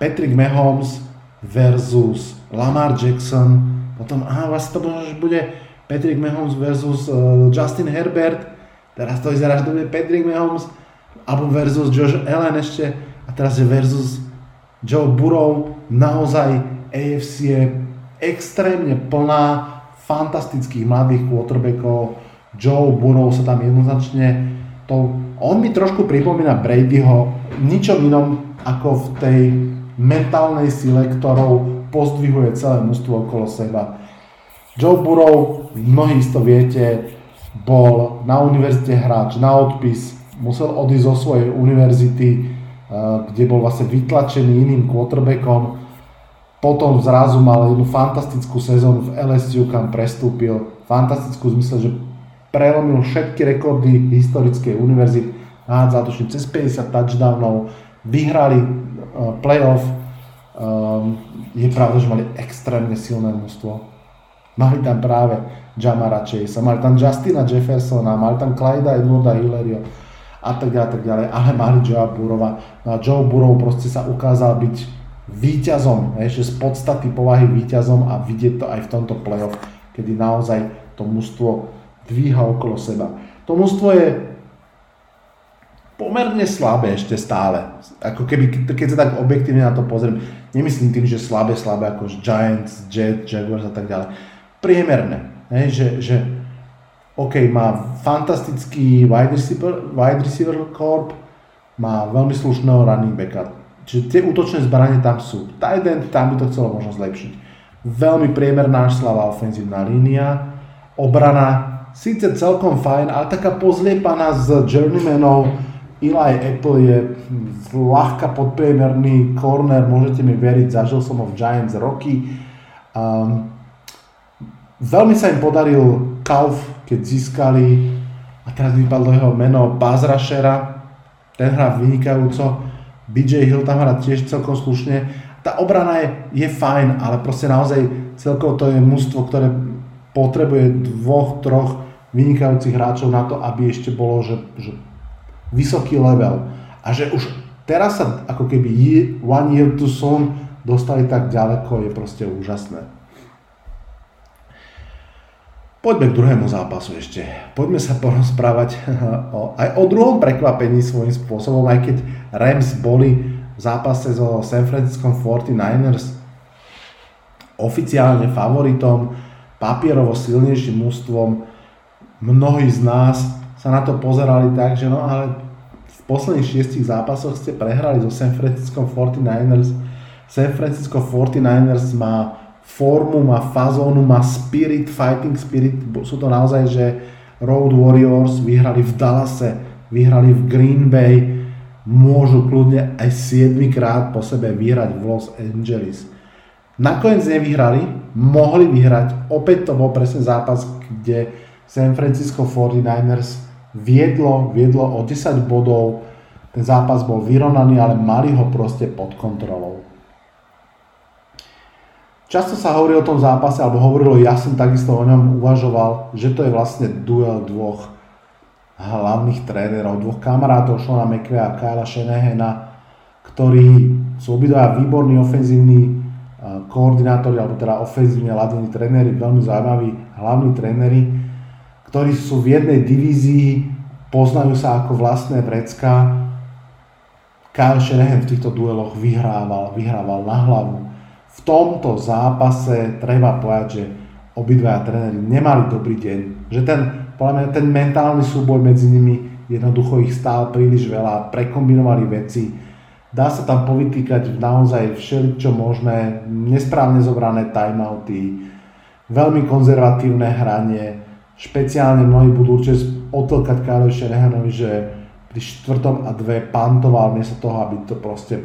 Patrick Mahomes versus Lamar Jackson, potom aha, vlastne to bude Patrick Mahomes versus uh, Justin Herbert, teraz to vyzerá, že to bude Patrick Mahomes alebo versus Josh Allen ešte a teraz je versus Joe Burrow. Naozaj á ef cé je extrémne plná fantastických mladých quarterbackov. Joe Burrow sa tam jednoznačne to, on mi trošku pripomína Bradyho, ničom inom ako v tej mentálnej sile, ktorou pozdvihuje celé mužstvo okolo seba. Joe Burrow, mnohí to viete, bol na univerzite hráč na odpis, musel odísť zo svojej univerzity, kde bol vlastne vytlačený iným quarterbackom. Potom zrazu mal jednu fantastickú sezónu v el es ú, kam prestúpil. V fantastickú zmysle, že prelomil všetky rekordy historickej univerzity, hádzal tuším cez päťdesiat touchdownov, vyhrali playoff, je pravda, že mali extrémne silné mužstvo. Mali tam práve Jamara Chasea, mali tam Justina Jeffersona, mali tam Clyda Edwarda Hilleryho a tak ďalej, tak ďalej, ale mali Joea Burrowa. No a Joe Burrow proste sa ukázal byť víťazom, ešte z podstaty povahy víťazom a vidieť to aj v tomto playoff, kedy naozaj to mužstvo dvíha okolo seba. To mužstvo je pomerne slabé ešte stále. Ako keby, keď sa tak objektívne na to pozriem, nemyslím tým, že slabé, slabé ako Giants, Jets, Jaguars a tak ďalej. Priemerné, hej, že, že OK, má fantastický wide receiver, wide receiver corp, má veľmi slušného running backa. Čiže tie útočné zbranie tam sú. Tight end, tam by to chcelo možno zlepšiť. Veľmi priemerná až slabá ofenzívna línia, obrana, síce celkom fajn, ale taká pozliepaná z journeymanov. Eli Apple je ľahka podpriemerný corner, môžete mi veriť, zažil som ho v Giants roky. Um, veľmi sa im podaril Kauf, keď získali, a teraz vypadlo jeho meno, pass rushera, ten hrá vynikajúco, bé jé Hill tam hrá tiež celkom slušne. Tá obrana je, je fajn, ale proste naozaj celkovo to je mužstvo, ktoré potrebuje dvoch, troch vynikajúcich hráčov na to, aby ešte bolo, že, že vysoký level a že už teraz sa ako keby one year to soon dostali tak ďaleko, je proste úžasné. Poďme k druhému zápasu ešte. Poďme sa porozprávať o, aj o druhom prekvapení svojím spôsobom, aj keď Rams boli v zápase so San Francisco forty-niners oficiálne favoritom, papierovo silnejším mužstvom. Mnohí z nás sa na to pozerali tak, že no ale v posledných šiestich zápasoch ste prehrali so San Francisco forty-niners. San Francisco forty-niners má formu, má fazónu, má spirit, fighting spirit. Sú to naozaj, že Road Warriors vyhrali v Dallase, vyhrali v Green Bay, môžu kľudne aj siedmikrát po sebe vyhrať v Los Angeles. Nakoniec nevyhrali, mohli vyhrať. Opäť to bol presne zápas, kde San Francisco forty-niners Viedlo, viedlo o desať bodov, ten zápas bol vyrovnaný, ale mali ho proste pod kontrolou. Často sa hovorí o tom zápase, alebo hovorilo, ja som takisto o ňom uvažoval, že to je vlastne duel dvoch hlavných trénerov, dvoch kamarátov, Shona McVaya a Kyla Shanahana, ktorí sú obidva výborní ofenzívni koordinátori, alebo teda ofenzívne ladení tréneri, veľmi zaujímaví hlavní tréneri, ktorí sú v jednej divízii, poznajú sa ako vlastné vrecká. Kyle Shanahan v týchto dueloch vyhrával, vyhrával na hlavu. V tomto zápase treba povedať, že obidvaja tréneri nemali dobrý deň, že ten, podľa mňa, ten mentálny súboj medzi nimi jednoducho ich stál príliš veľa, prekombinovali veci. Dá sa tam povytýkať naozaj všeličo možné, nesprávne zobrané timeouty, veľmi konzervatívne hranie. Špeciálne mnohí budú určite otlkať Kylovi Shanahanovi, že pri štvrtom a dve pantoval miesto toho, aby to proste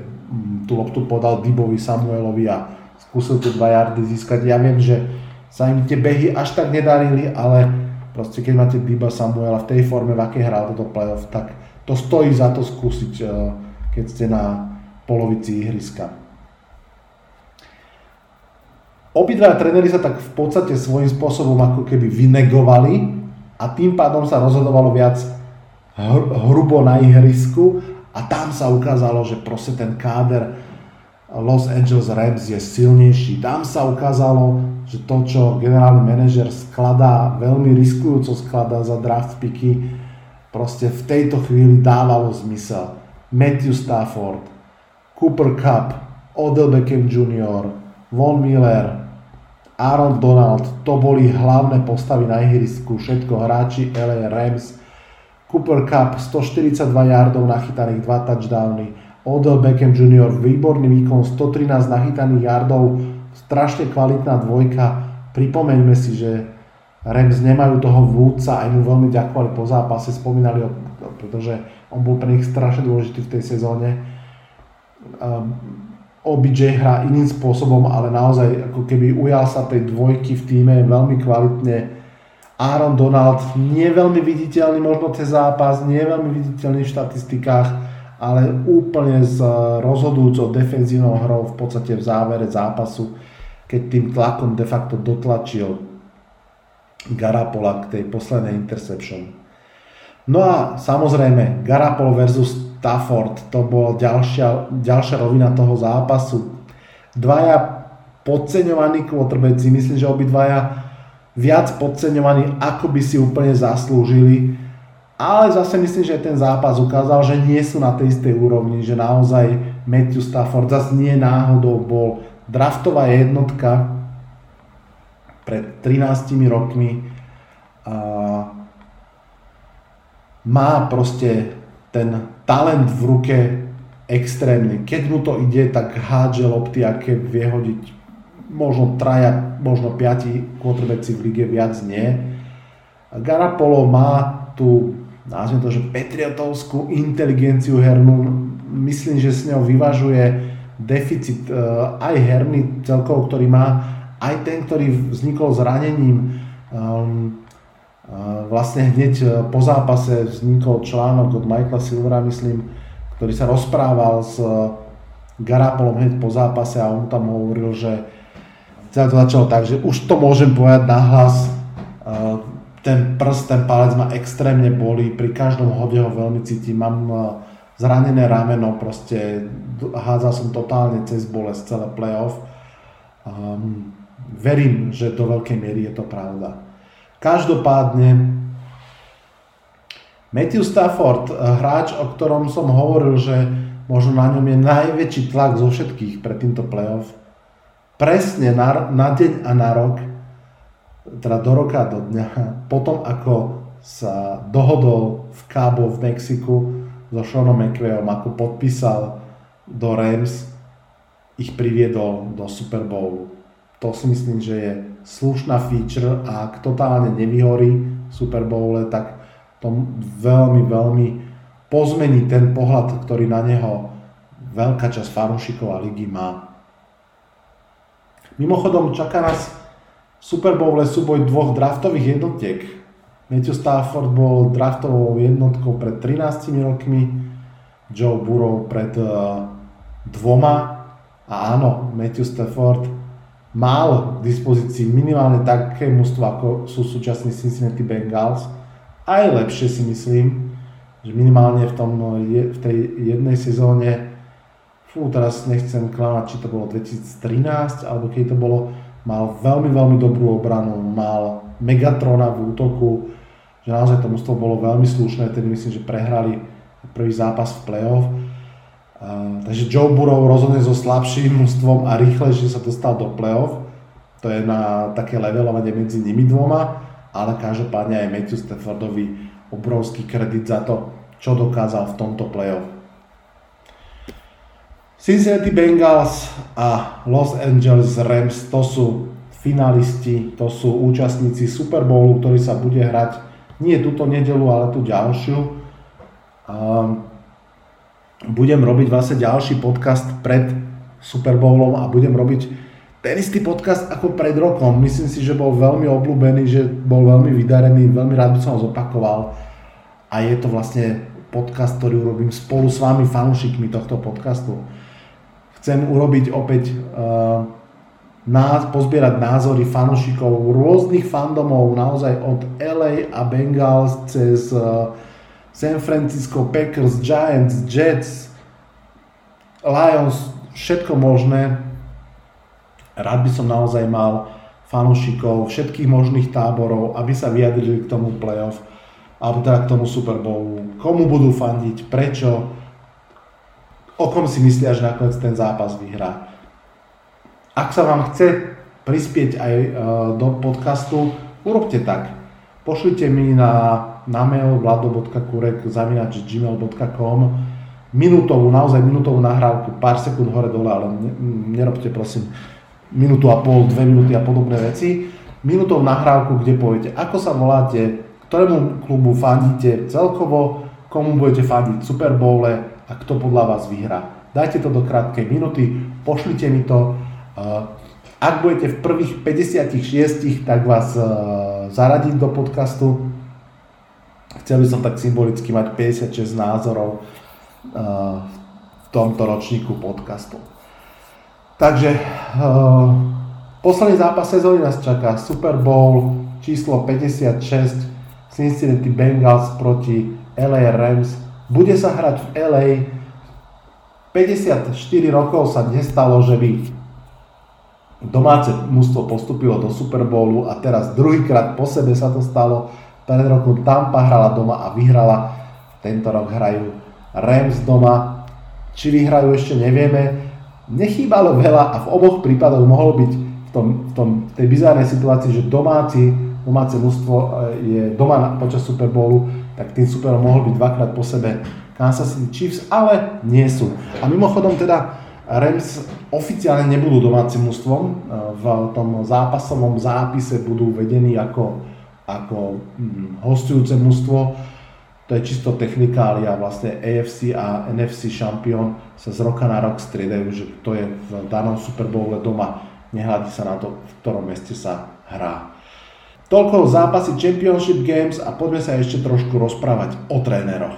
tú loptu podal Deebovi Samuelovi a skúsil tie dva yardy získať. Ja viem, že sa im tie behy až tak nedarili, ale proste keď máte Deeba Samuela v tej forme, v akej hral toto playoff, tak to stojí za to skúsiť, keď ste na polovici ihriska. Obidva tréneri sa tak v podstate svojím spôsobom ako keby vynegovali a tým pádom sa rozhodovalo viac hr- hrubo na ihrisku a tam sa ukázalo, že proste ten káder Los Angeles Rams je silnejší. Tam sa ukázalo, že to, čo generálny manažer skladá, veľmi riskujúco skladá za draft picky, proste v tejto chvíli dávalo zmysel. Matthew Stafford, Cooper Kupp, Odell Beckham junior, Von Miller, Aaron Donald, to boli hlavné postavy na ihrisku, všetko hráči el á Rams, Cooper Kupp stoštyridsaťdva yardov nachytaných, dva touchdowny, Odell Beckham junior výborný výkon, stotrinásť nachytaných yardov, strašne kvalitná dvojka. Pripomeňme si, že Rams nemajú toho vlúdca, aj mu veľmi ďakovali po zápase, spomínali ho, pretože on bol pre nich strašne dôležitý v tej sezóne. Um, ó bé jé hrá iným spôsobom, ale naozaj ako keby ujal sa tej dvojky v týme veľmi kvalitne. Aaron Donald nie veľmi viditeľný možno cez zápas, nie veľmi viditeľný v štatistikách, ale úplne s rozhodujúcou defenzívnou hrou v podstate v závere zápasu, keď tým tlakom de facto dotlačil Garappola k tej poslednej interception. No a samozrejme Garoppolo versus Stafford, to bola ďalšia, ďalšia rovina toho zápasu. Dvaja podceňovaní quarterbacki, myslím, že obidvaja viac podceňovaní, ako by si úplne zaslúžili, ale zase myslím, že ten zápas ukázal, že nie sú na tej istej úrovni, že naozaj Matthew Stafford zase nie náhodou bol draftová jednotka pred trinástimi rokmi a má proste ten talent v ruke extrémny. Keď mu to ide, tak hádže lopty, aké vie hodiť možno traja, možno piati quarterbacki v lige, viac nie. Garoppolo má tú, nazviem to, že patriotovskú inteligenciu hernú. Myslím, že s ňou vyvažuje deficit uh, aj herný celkovo, ktorý má, aj ten, ktorý vznikol zranením. Um, uh, vlastne hneď po zápase vznikol článok od Michaela Silvera, myslím, ktorý sa rozprával s uh, Garoppolom hneď po zápase a on tam hovoril, že ja to začalo tak, že už to môžem povedať nahlas, ten prst, ten palec ma extrémne bolí, pri každom hode ho veľmi cítim, mám zranené rameno, proste hádzal som totálne cez bolesť celé playoff. Um, verím, že do veľkej miery je to pravda. Každopádne Matthew Stafford, hráč, o ktorom som hovoril, že možno na ňom je najväčší tlak zo všetkých pre týmto playoff, presne na, na deň a na rok, teda do roka a do dňa, potom ako sa dohodol v Cabo v Mexiku so Seanom McVayom, ako podpísal do Rams, ich priviedol do Super Bowlu. To si myslím, že je slušná feature a ak totálne nevyhorí v Super Bowle, tak to veľmi, veľmi pozmení ten pohľad, ktorý na neho veľká časť fanúšikov a ligy má. Mimochodom, čaká nás v Super Bowle súboj dvoch draftových jednotiek. Matthew Stafford bol draftovou jednotkou pred trinástimi rokmi, Joe Burrow pred uh, dvoma. A áno, Matthew Stafford mal k dispozícii minimálne také mužstvo, ako sú súčasní Cincinnati Bengals. Aj lepšie si myslím, že minimálne v, tom, je, v tej jednej sezóne. Fú, teraz nechcem klamať, či to bolo dvetisíctrinásť, alebo keď to bolo, mal veľmi, veľmi dobrú obranu, mal Megatrona v útoku, že naozaj to mužstvo bolo veľmi slušné, tedy myslím, že prehrali prvý zápas v play-off. Uh, takže Joe Burrow rozhodne so slabším mužstvom a rýchlejšie sa dostal do play-off, to je na také levelovanie medzi nimi dvoma, ale každopádne aj Matthew Staffordovi obrovský kredit za to, čo dokázal v tomto play-off. Cincinnati Bengals a Los Angeles Rams, to sú finalisti, to sú účastníci Super Bowlu, ktorý sa bude hrať nie túto nedeľu, ale tú ďalšiu. Budem robiť vlastne ďalší podcast pred Super Bowlom a budem robiť ten istý podcast ako pred rokom. Myslím si, že bol veľmi obľúbený, že bol veľmi vydarený, veľmi rád by som ho zopakoval a je to vlastne podcast, ktorý urobím spolu s vami fanúšikmi tohto podcastu. Chcem urobiť opäť uh, nás, pozbierať názory fanúšikov rôznych fandomov, naozaj od el ej a Bengals cez uh, San Francisco, Packers, Giants, Jets, Lions, všetko možné. Rád by som naozaj mal fanúšikov všetkých možných táborov, aby sa vyjadrili k tomu playoff alebo teda k tomu Super Bowlu. Komu budú fandiť, prečo, o kom si myslia, že nakoniec ten zápas vyhrá. Ak sa vám chce prispieť aj do podcastu, urobte tak. Pošlite mi na, na mail vlado bodka kurek zavináč gmail bodka com minútovú, naozaj minútovú nahrávku, pár sekúnd hore dole, ale nerobte prosím minútu a pol, dve minúty a podobné veci. Minútovú nahrávku, kde poviete, ako sa voláte, ktorému klubu fandíte celkovo, komu budete fandiť v Super Bowle, a kto podľa vás vyhrá. Dajte to do krátkej minúty, pošlite mi to. Ak budete v prvých päťdesiatšesť, tak vás zaradiť do podcastu. Chcel by som tak symbolicky mať päťdesiatšesť názorov v tomto ročníku podcastu. Takže posledný zápas sezóny nás čaká Super Bowl číslo päťdesiatšesť Cincinnati Bengals proti el ej Rams. Bude sa hrať v el ej. päťdesiatštyri rokov sa nestalo, že by domáce mužstvo postúpilo do Super Bowlu a teraz druhýkrát po sebe sa to stalo. Pred rokom Tampa hrala doma a vyhrala. Tento rok hrajú Rams doma. Či vyhrajú ešte nevieme. Nechýbalo veľa a v oboch prípadoch mohol byť v, tom, v tom, tej bizárnej situácii, že domáci domáce mužstvo je doma počas Super Bowlu, tak tým superom mohol byť dvakrát po sebe Kansas City Chiefs, ale nie sú. A mimochodom teda Rams oficiálne nebudú domácim mužstvom, v tom zápasovom zápise budú vedení ako, ako hostujúce mužstvo, to je čisto technikália, vlastne á ef cé a en ef cé šampión sa z roka na rok striedajú, že to je v danom Super Bowle doma, nehľadí sa na to, v ktorom meste sa hrá. Toľko zápasy Championship Games a poďme sa ešte trošku rozprávať o tréneroch.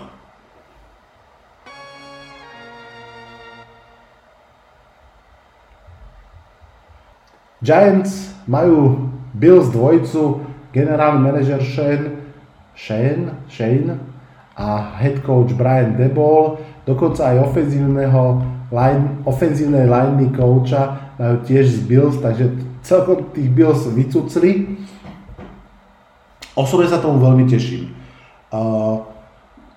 Giants majú Bills dvojicu, generálny manažer Shane, Shane, Shane a head coach Brian Daboll, dokonca aj ofenzívneho line, ofenzívnej liney coacha majú tiež z Bills, takže celkom tých Bills vycucli. Osobne sa tomu veľmi teším. Uh,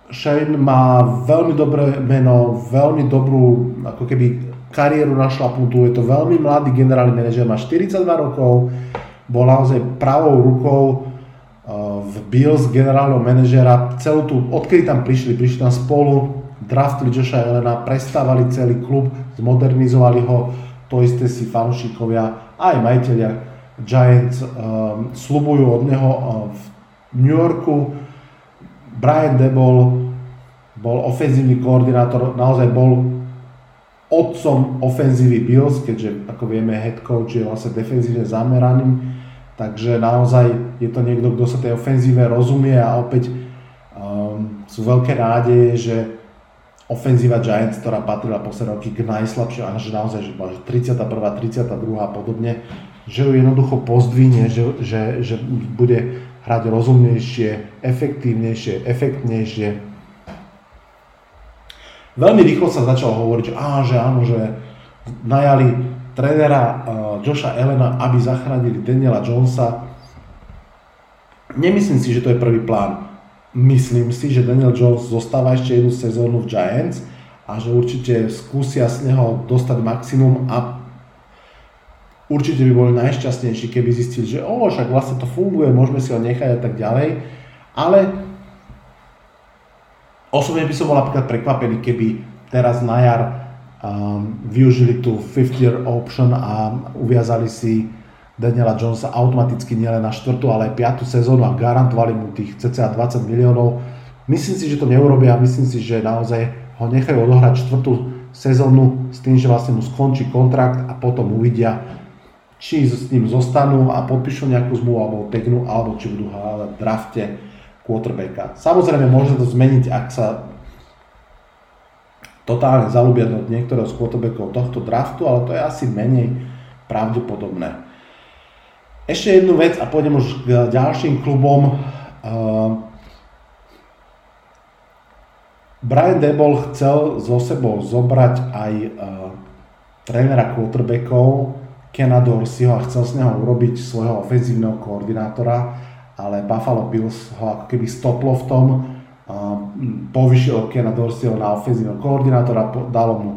Shane má veľmi dobré meno, veľmi dobrú ako keby kariéru našlapnutú. Je to veľmi mladý generálny manažer, má štyridsaťdva rokov, bol naozaj pravou rukou uh, v Bills generálneho manažera. Celú tú, odkedy tam prišli, prišli tam spolu, draftli Josha Allena, prestávali celý klub, zmodernizovali ho, to isté si fanúšikovia aj majiteľia Giants um, sľubujú od neho um, v New Yorku. Brian Daboll bol ofenzívny koordinátor, naozaj bol otcom ofenzívy Bills, keďže ako vieme head coach je vlastne defenzívne zameraný, takže naozaj je to niekto, kto sa tej ofenzíve rozumie a opäť um, sú veľké nádeje, že ofenzíva Giants, ktorá patrila posledné roky k najslabšie, a že naozaj že bola tridsiata prvá, tridsiata druhá a podobne, že ju jednoducho pozdvihne, že, že, že bude hrať rozumnejšie, efektívnejšie, efektnejšie. Veľmi rýchlo sa začalo hovoriť, že, á, že áno, že najali trénera uh, Josha Allena, aby zachránili Daniela Jonesa. Nemyslím si, že to je prvý plán. Myslím si, že Daniel Jones zostáva ešte jednu sezónu v Giants a že určite skúsia z neho dostať maximum a určite by boli najšťastnejší, keby zistili, že o, však vlastne to funguje, môžeme si ho nechať a tak ďalej. Ale osobne by som bol napríklad prekvapený, keby teraz na jar um, využili tú fifth year option a uviazali si Daniela Jonesa automaticky nielen na štvrtú, ale aj piatu sezónu a garantovali mu tých cca dvadsať miliónov. Myslím si, že to neurobia, myslím si, že naozaj ho nechajú odohrať štvrtú sezónu s tým, že vlastne mu skončí kontrakt a potom uvidia, či s ním zostanú a podpíšu nejakú zmluvu alebo tegnú, alebo či budú hľadať v drafte quarterbacka. Samozrejme, môže to zmeniť, ak sa totálne zaľúbia do niektorého z quarterbackov tohto draftu, ale to je asi menej pravdepodobné. Ešte jednu vec a pôjdem už k ďalším klubom. Brian Daboll chcel so sebou zobrať aj trénera quarterbackov Kena Dorseyho a chcel s neho urobiť svojho ofenzívneho koordinátora, ale Buffalo Bills ho ako keby stoplo v tom, povyšil Kena Dorseyho na ofenzívneho koordinátora, dalo mu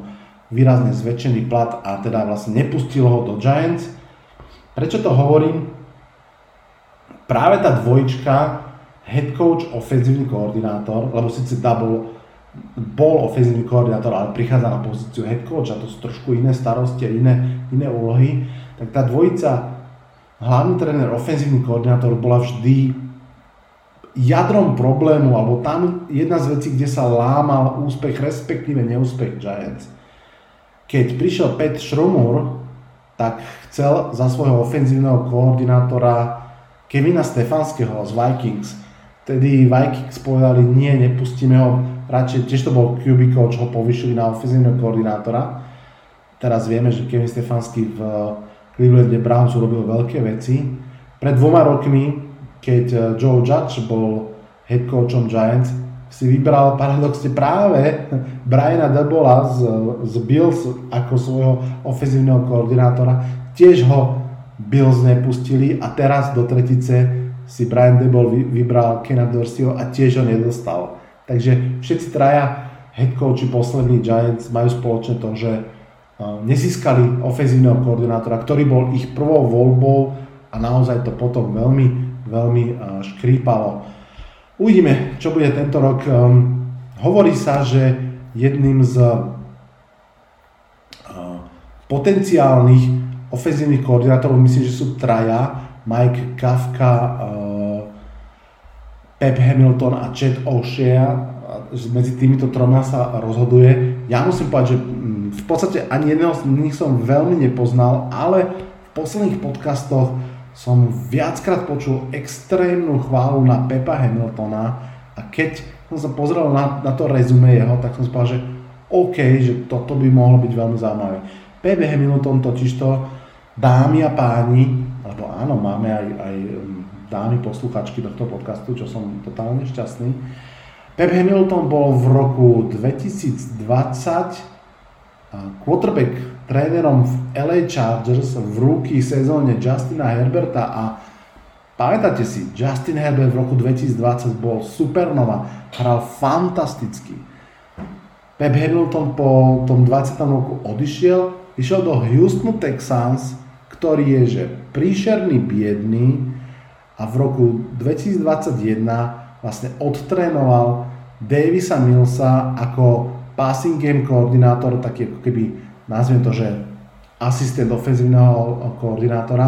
výrazne zväčšený plat a teda vlastne nepustilo ho do Giants. Prečo to hovorím? Práve tá dvojička head coach, ofenzívny koordinátor, lebo síce double bol ofenzívny koordinátor, ale prichádza na pozíciu head coacha, to sú trošku iné starosti a iné, iné úlohy, tak tá dvojica, hlavný tréner, ofenzívny koordinátor bola vždy jadrom problému, alebo tam jedna z vecí, kde sa lámal úspech, respektíve neúspech Giants. Keď prišiel Pat Shurmur, tak chcel za svojho ofenzívneho koordinátora Kevina Stefanského z Vikings. Vtedy Vikings povedali, nie, nepustíme ho. Radšej, tiež to bol Q B coach, ho povyšili na ofenzívneho koordinátora. Teraz vieme, že Kevin Stefanský v Clevelande Browns urobil veľké veci. Pred dvoma rokmi, keď Joe Judge bol head coachom Giants, si vybral paradoxne práve Briana Dabolla z, z Bills ako svojho ofenzívneho koordinátora. Tiež ho Bills nepustili a teraz do tretice si Brian Daboll vybral Kena Dorseyho a tiež ho nedostal. Takže všetci traja head coachi poslední Giants majú spoločné to, že nezískali ofenzívneho koordinátora, ktorý bol ich prvou voľbou a naozaj to potom veľmi, veľmi škrípalo. Uvidíme, čo bude tento rok. Hovorí sa, že jedným z potenciálnych ofenzívnych koordinátorov, myslím, že sú traja, Mike Kafka, Pep Hamilton a Chad O'Shea. Medzi týmito troma sa rozhoduje. Ja musím povedať, že v podstate ani jedného z nich som veľmi nepoznal, ale v posledných podcastoch som viackrát počul extrémnu chválu na Pepa Hamiltona a keď som sa pozrel na, na to rezume jeho, tak som si povedal, že OK, že toto by mohlo byť veľmi zaujímavé. Pep Hamilton totižto, dámy a páni, alebo áno, máme aj, aj dámy posluchačky do toho podcastu, čo som totálne šťastný. Pep Hamilton bol v roku dvetisícdvadsať quarterback trénerom v el ej Chargers v rookie sezóne Justina Herberta a pamätáte si, Justin Herbert v roku dvetisícdvadsať bol supernova, hral fantasticky. Pep Hamilton po tom dvadsiatom roku odišiel, išiel do Houston Texans, ktorý je že príšerný, biedný a v roku dvetisícdvadsaťjeden vlastne odtrénoval Davisa Millsa ako passing game koordinátor, taký ako keby, nazviem to, že asistent ofenzívneho koordinátora.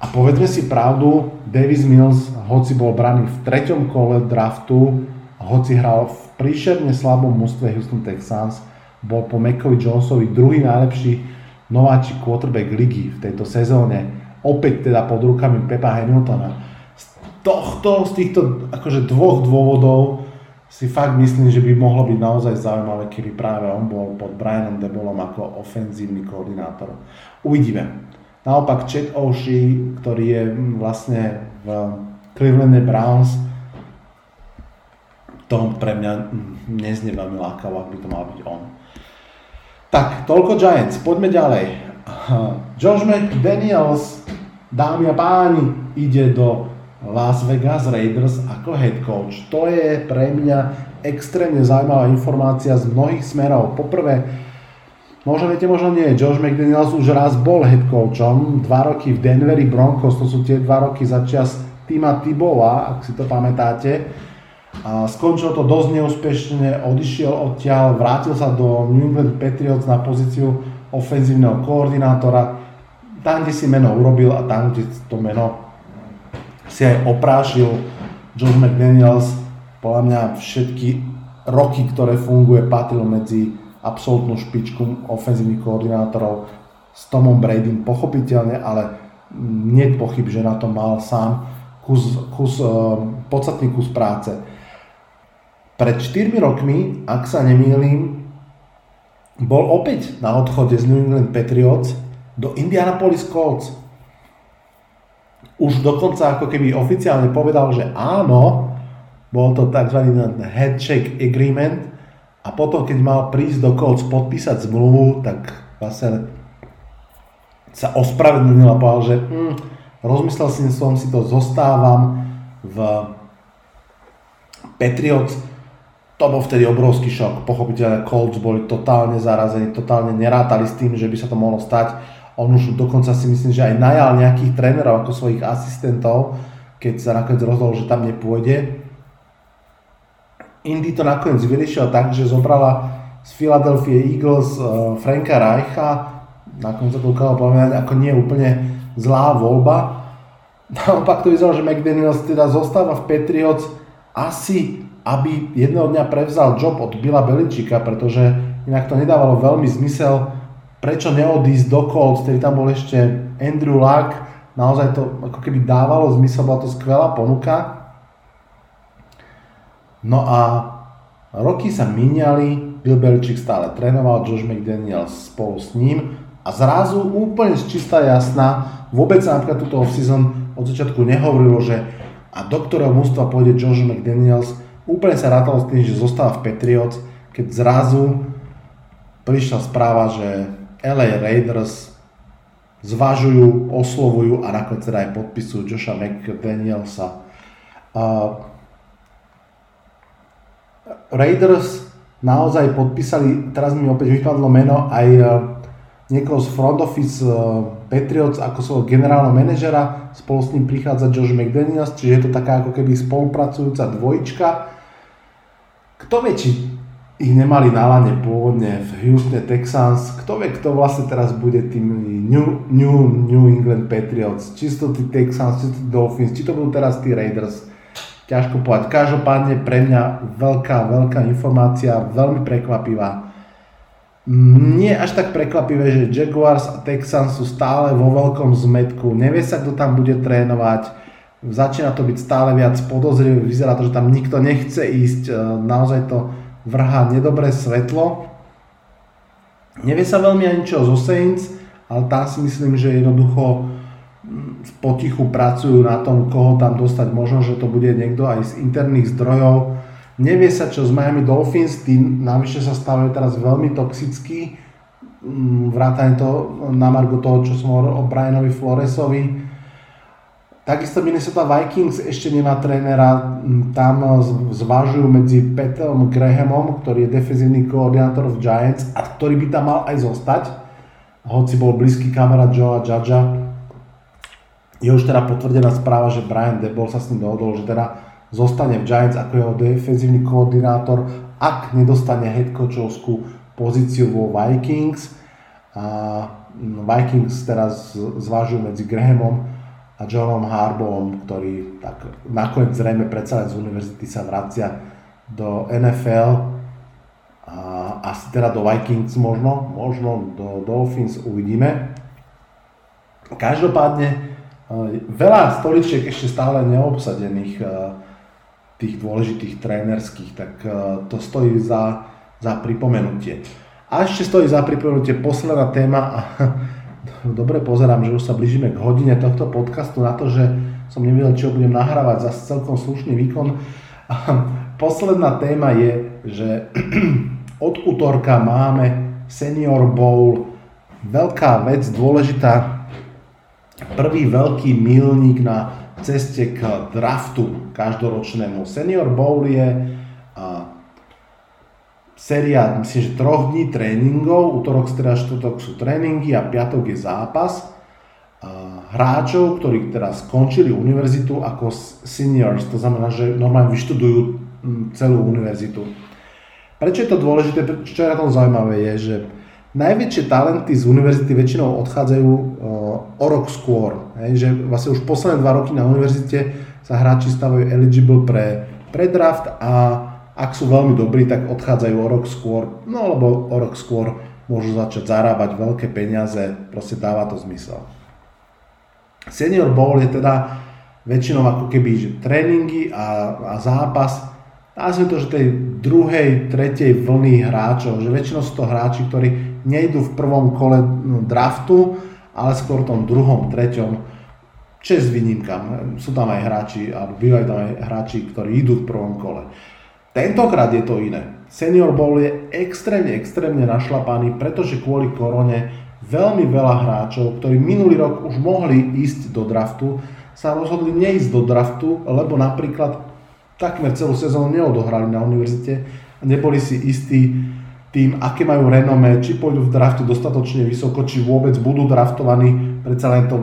A povedzme si pravdu, Davis Mills, hoci bol braný v treťom kole draftu, hoci hral v príšerne slabom mužstve Houston Texans, bol po Macovi Jonesovi druhý najlepší nováčik quarterback ligy v tejto sezóne. Opäť teda pod rukami Pepa Hamiltona. Z tohto, z týchto akože dvoch dôvodov si fakt myslím, že by mohlo byť naozaj zaujímavé, keby práve on bol pod Brianom Dabollom ako ofenzívny koordinátor. Uvidíme. Naopak Chad O'Shea, ktorý je vlastne v Clevelande Browns, to pre mňa neznie veľmi lákavo, ak by to mal byť on. Tak, toľko Giants, poďme ďalej. Josh McDaniels, dámy a páni, ide do Las Vegas Raiders ako head coach. To je pre mňa extrémne zaujímavá informácia z mnohých smerov. Poprvé, možno viete, možno nie, Josh McDaniels už raz bol head coachom, dva roky v Denveri Broncos, to sú tie dva roky za čas Tima Tebowa, ak si to pamätáte. A skončilo to dosť neúspešne, odišiel odtiaľ, vrátil sa do New England Patriots na pozíciu ofenzívneho koordinátora, tam, kde si meno urobil a tam, kde to meno si aj oprášil. Josh McDaniels, podľa mňa všetky roky, ktoré funguje, patril medzi absolútnu špičku ofenzívnych koordinátorov s Tomom Bradym, pochopiteľne, ale nie pochyb, že na to mal sám kus, kus, podstatný kus práce. Pred štyrmi rokmi, ak sa nemýlim, bol opäť na odchode z New England Patriots do Indianapolis Colts. Už dokonca ako keby oficiálne povedal, že áno, bol to tzv. Handshake agreement a potom, keď mal prísť do Colts podpísať zmluvu, tak vlastne sa ospravedlnil a povedal, že mm, rozmyslel si som si to, zostávam v Patriots. To bol vtedy obrovský šok, pochopiteľne Colts boli totálne zarazení, totálne nerátali s tým, že by sa to mohlo stať. On už dokonca si myslím, že aj najal nejakých trénerov ako svojich asistentov, keď sa nakoniec rozhodol, že tam nepôjde. Indy to nakoniec vyriešil tak, že zobrala z Philadelphia Eagles uh, Franka Reicha, nakoniec sa to ukázalo povedať ako nie úplne zlá voľba. Naopak to vyzeralo, že McDaniels teda zostáva v Patriots asi, aby jedného dňa prevzal job od Billa Belichicka, pretože inak to nedávalo veľmi zmysel. Prečo neodísť do Colts, ktorý tam bol ešte Andrew Luck, Naozaj to ako keby dávalo zmysel, bola to skvelá ponuka. No a roky sa miniali, Bill Belichick stále trénoval, Josh McDaniels spolu s ním a zrazu úplne z čistá jasná, vôbec sa napríklad túto off-season od začiatku nehovorilo, že a do ktorého mužstva pôjde Josh McDaniels, úplne sa rátalo s tým, že zostáva v Patriots, keď zrazu prišla správa, že el ej Raiders zvažujú, oslovujú a nakoniec teda aj podpisujú Josha McDanielsa. Uh, Raiders naozaj podpísali, teraz mi opäť vypadlo meno, aj uh, niekoho z front office uh, Patriots ako svojho generálneho manažera, spolu s ním prichádza Josh McDaniels, čiže je to taká ako keby spolupracujúca dvojička. Kto vie, či ich nemali na lane pôvodne v Houstone Texans. Kto vie, kto vlastne teraz bude tým New, New, New England Patriots. Či sú to tí Texans, či sú to Dolphins, či to budú teraz tí Raiders. Ťažko povedať. Každopádne pre mňa veľká, veľká informácia, veľmi prekvapivá. Nie až tak prekvapivé, že Jaguars a Texans sú stále vo veľkom zmetku. Nevie sa, kto tam bude trénovať. Začína to byť stále viac podozrivé. Vyzerá to, že tam nikto nechce ísť. Naozaj to vrhá nedobré svetlo. Nevie sa veľmi ani čo zo Saints, ale tam si myslím, že jednoducho potichu pracujú na tom, koho tam dostať. Možno, že to bude niekto aj z interných zdrojov. Nevie sa čo z Miami Dolphins, tým navyše sa stávajú teraz veľmi toxický. Vrátane to na margo toho, čo som hovoril o Brianovi Floresovi. Takisto Minnesota Vikings ešte nemá trénera, tam zvažujú medzi Petom Grahamom, ktorý je defenzívny koordinátor v Giants a ktorý by tam mal aj zostať, hoci bol blízky kamarát Joea Judgea. Je už teda potvrdená správa, že Brian Daboll sa s ním dohodol, že teda zostane v Giants ako jeho defenzívny koordinátor, ak nedostane headcoachovskú pozíciu vo Vikings. A Vikings teraz zvažujú medzi Grahamom a Johnom Harbaugom, ktorý tak nakoniec zrejme predsa z univerzity sa vracia do en ef el a asi teda do Vikings možno, možno do Dolphins, uvidíme. Každopádne veľa stoličiek ešte stále neobsadených tých dôležitých trénerských, tak to stojí za, za pripomenutie. A ešte stojí za pripomenutie posledná téma a dobre pozerám, že už sa blížime k hodine tohto podcastu, na to, že som nevedel, čo budem nahrávať, za celkom slušný výkon. A posledná téma je, že od utorka máme Senior Bowl, veľká vec, dôležitá, prvý veľký milník na ceste k draftu každoročnému. Senior Bowl je séria, myslím, že troch dní tréningov, útorok, streda, štvrtok sú tréningy a piatok je zápas hráčov, ktorí teraz skončili univerzitu ako seniors, to znamená, že normálne vyštudujú celú univerzitu. Prečo je to dôležité, čo je na tom zaujímavé je, že najväčšie talenty z univerzity väčšinou odchádzajú o rok skôr, že vlastne už posledné dva roky na univerzite sa hráči stavajú eligible pre, pre draft a ak sú veľmi dobrí, tak odchádzajú o rok skôr, no lebo o rok skôr môžu začať zarábať veľké peniaze, proste dáva to zmysel. Senior Bowl je teda väčšinou ako keby že tréningy a, a zápas, nazvime to, že tej druhej, tretej vlny hráčov, že väčšinou sú to hráči, ktorí nejdú v prvom kole draftu, ale skôr v tom druhom, treťom, čest výnimkám, sú tam aj hráči, alebo bývajú tam aj hráči, ktorí idú v prvom kole. Tentokrát je to iné. Senior Bowl je extrémne, extrémne našlapaný, pretože kvôli korone veľmi veľa hráčov, ktorí minulý rok už mohli ísť do draftu, sa rozhodli neísť do draftu, lebo napríklad takmer celú sezónu neodohrali na univerzite a neboli si istí tým, aké majú renomé, či pôjdu v drafte dostatočne vysoko, či vôbec budú draftovaní, predsa len to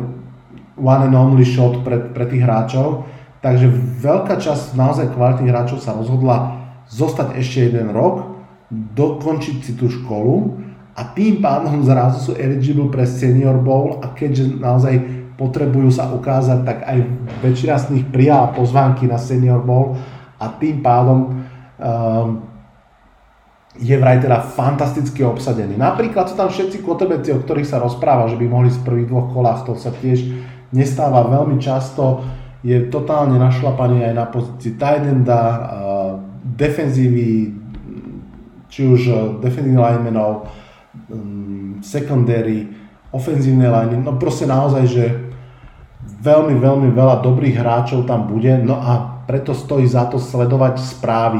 one and only shot pre, pre tých hráčov. Takže veľká časť naozaj kvalitných hráčov sa rozhodla zostať ešte jeden rok, dokončiť si tú školu a tým pádom zrazu sú eligible pre Senior Bowl a keďže naozaj potrebujú sa ukázať, tak aj väčšina z nich prijala pozvánky na Senior Bowl a tým pádom um, je vraj teda fantasticky obsadený. Napríklad sú tam všetci quarterbacki, o ktorých sa rozpráva, že by mohli z prvých dvoch kolách, to sa tiež nestáva veľmi často, je totálne našlapaný aj na pozícii tight enda, defenzívy, či už defenzívnych linemenov, secondary, ofenzívne line, no proste naozaj, že veľmi, veľmi veľa dobrých hráčov tam bude, no a preto stojí za to sledovať správy.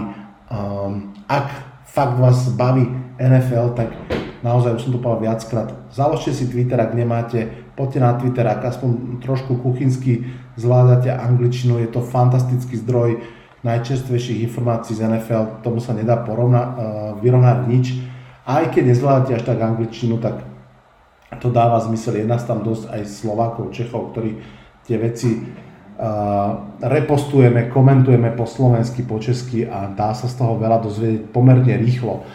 Ak fakt vás baví en ef el, tak naozaj, už som to povedal viackrát, založte si Twitter, ak nemáte, poďte na Twitter, ak aspoň trošku kuchynsky zvládate angličtinu, je to fantastický zdroj najčerstvejších informácií z en ef el, tomu sa nedá porovna- vyrovnať nič. A aj keď nezvládate až tak angličtinu, tak to dáva zmysel, je nás tam dosť aj Slovákov, Čechov, ktorí tie veci uh, repostujeme, komentujeme po slovensky, po česky a dá sa z toho veľa dozvedieť pomerne rýchlo.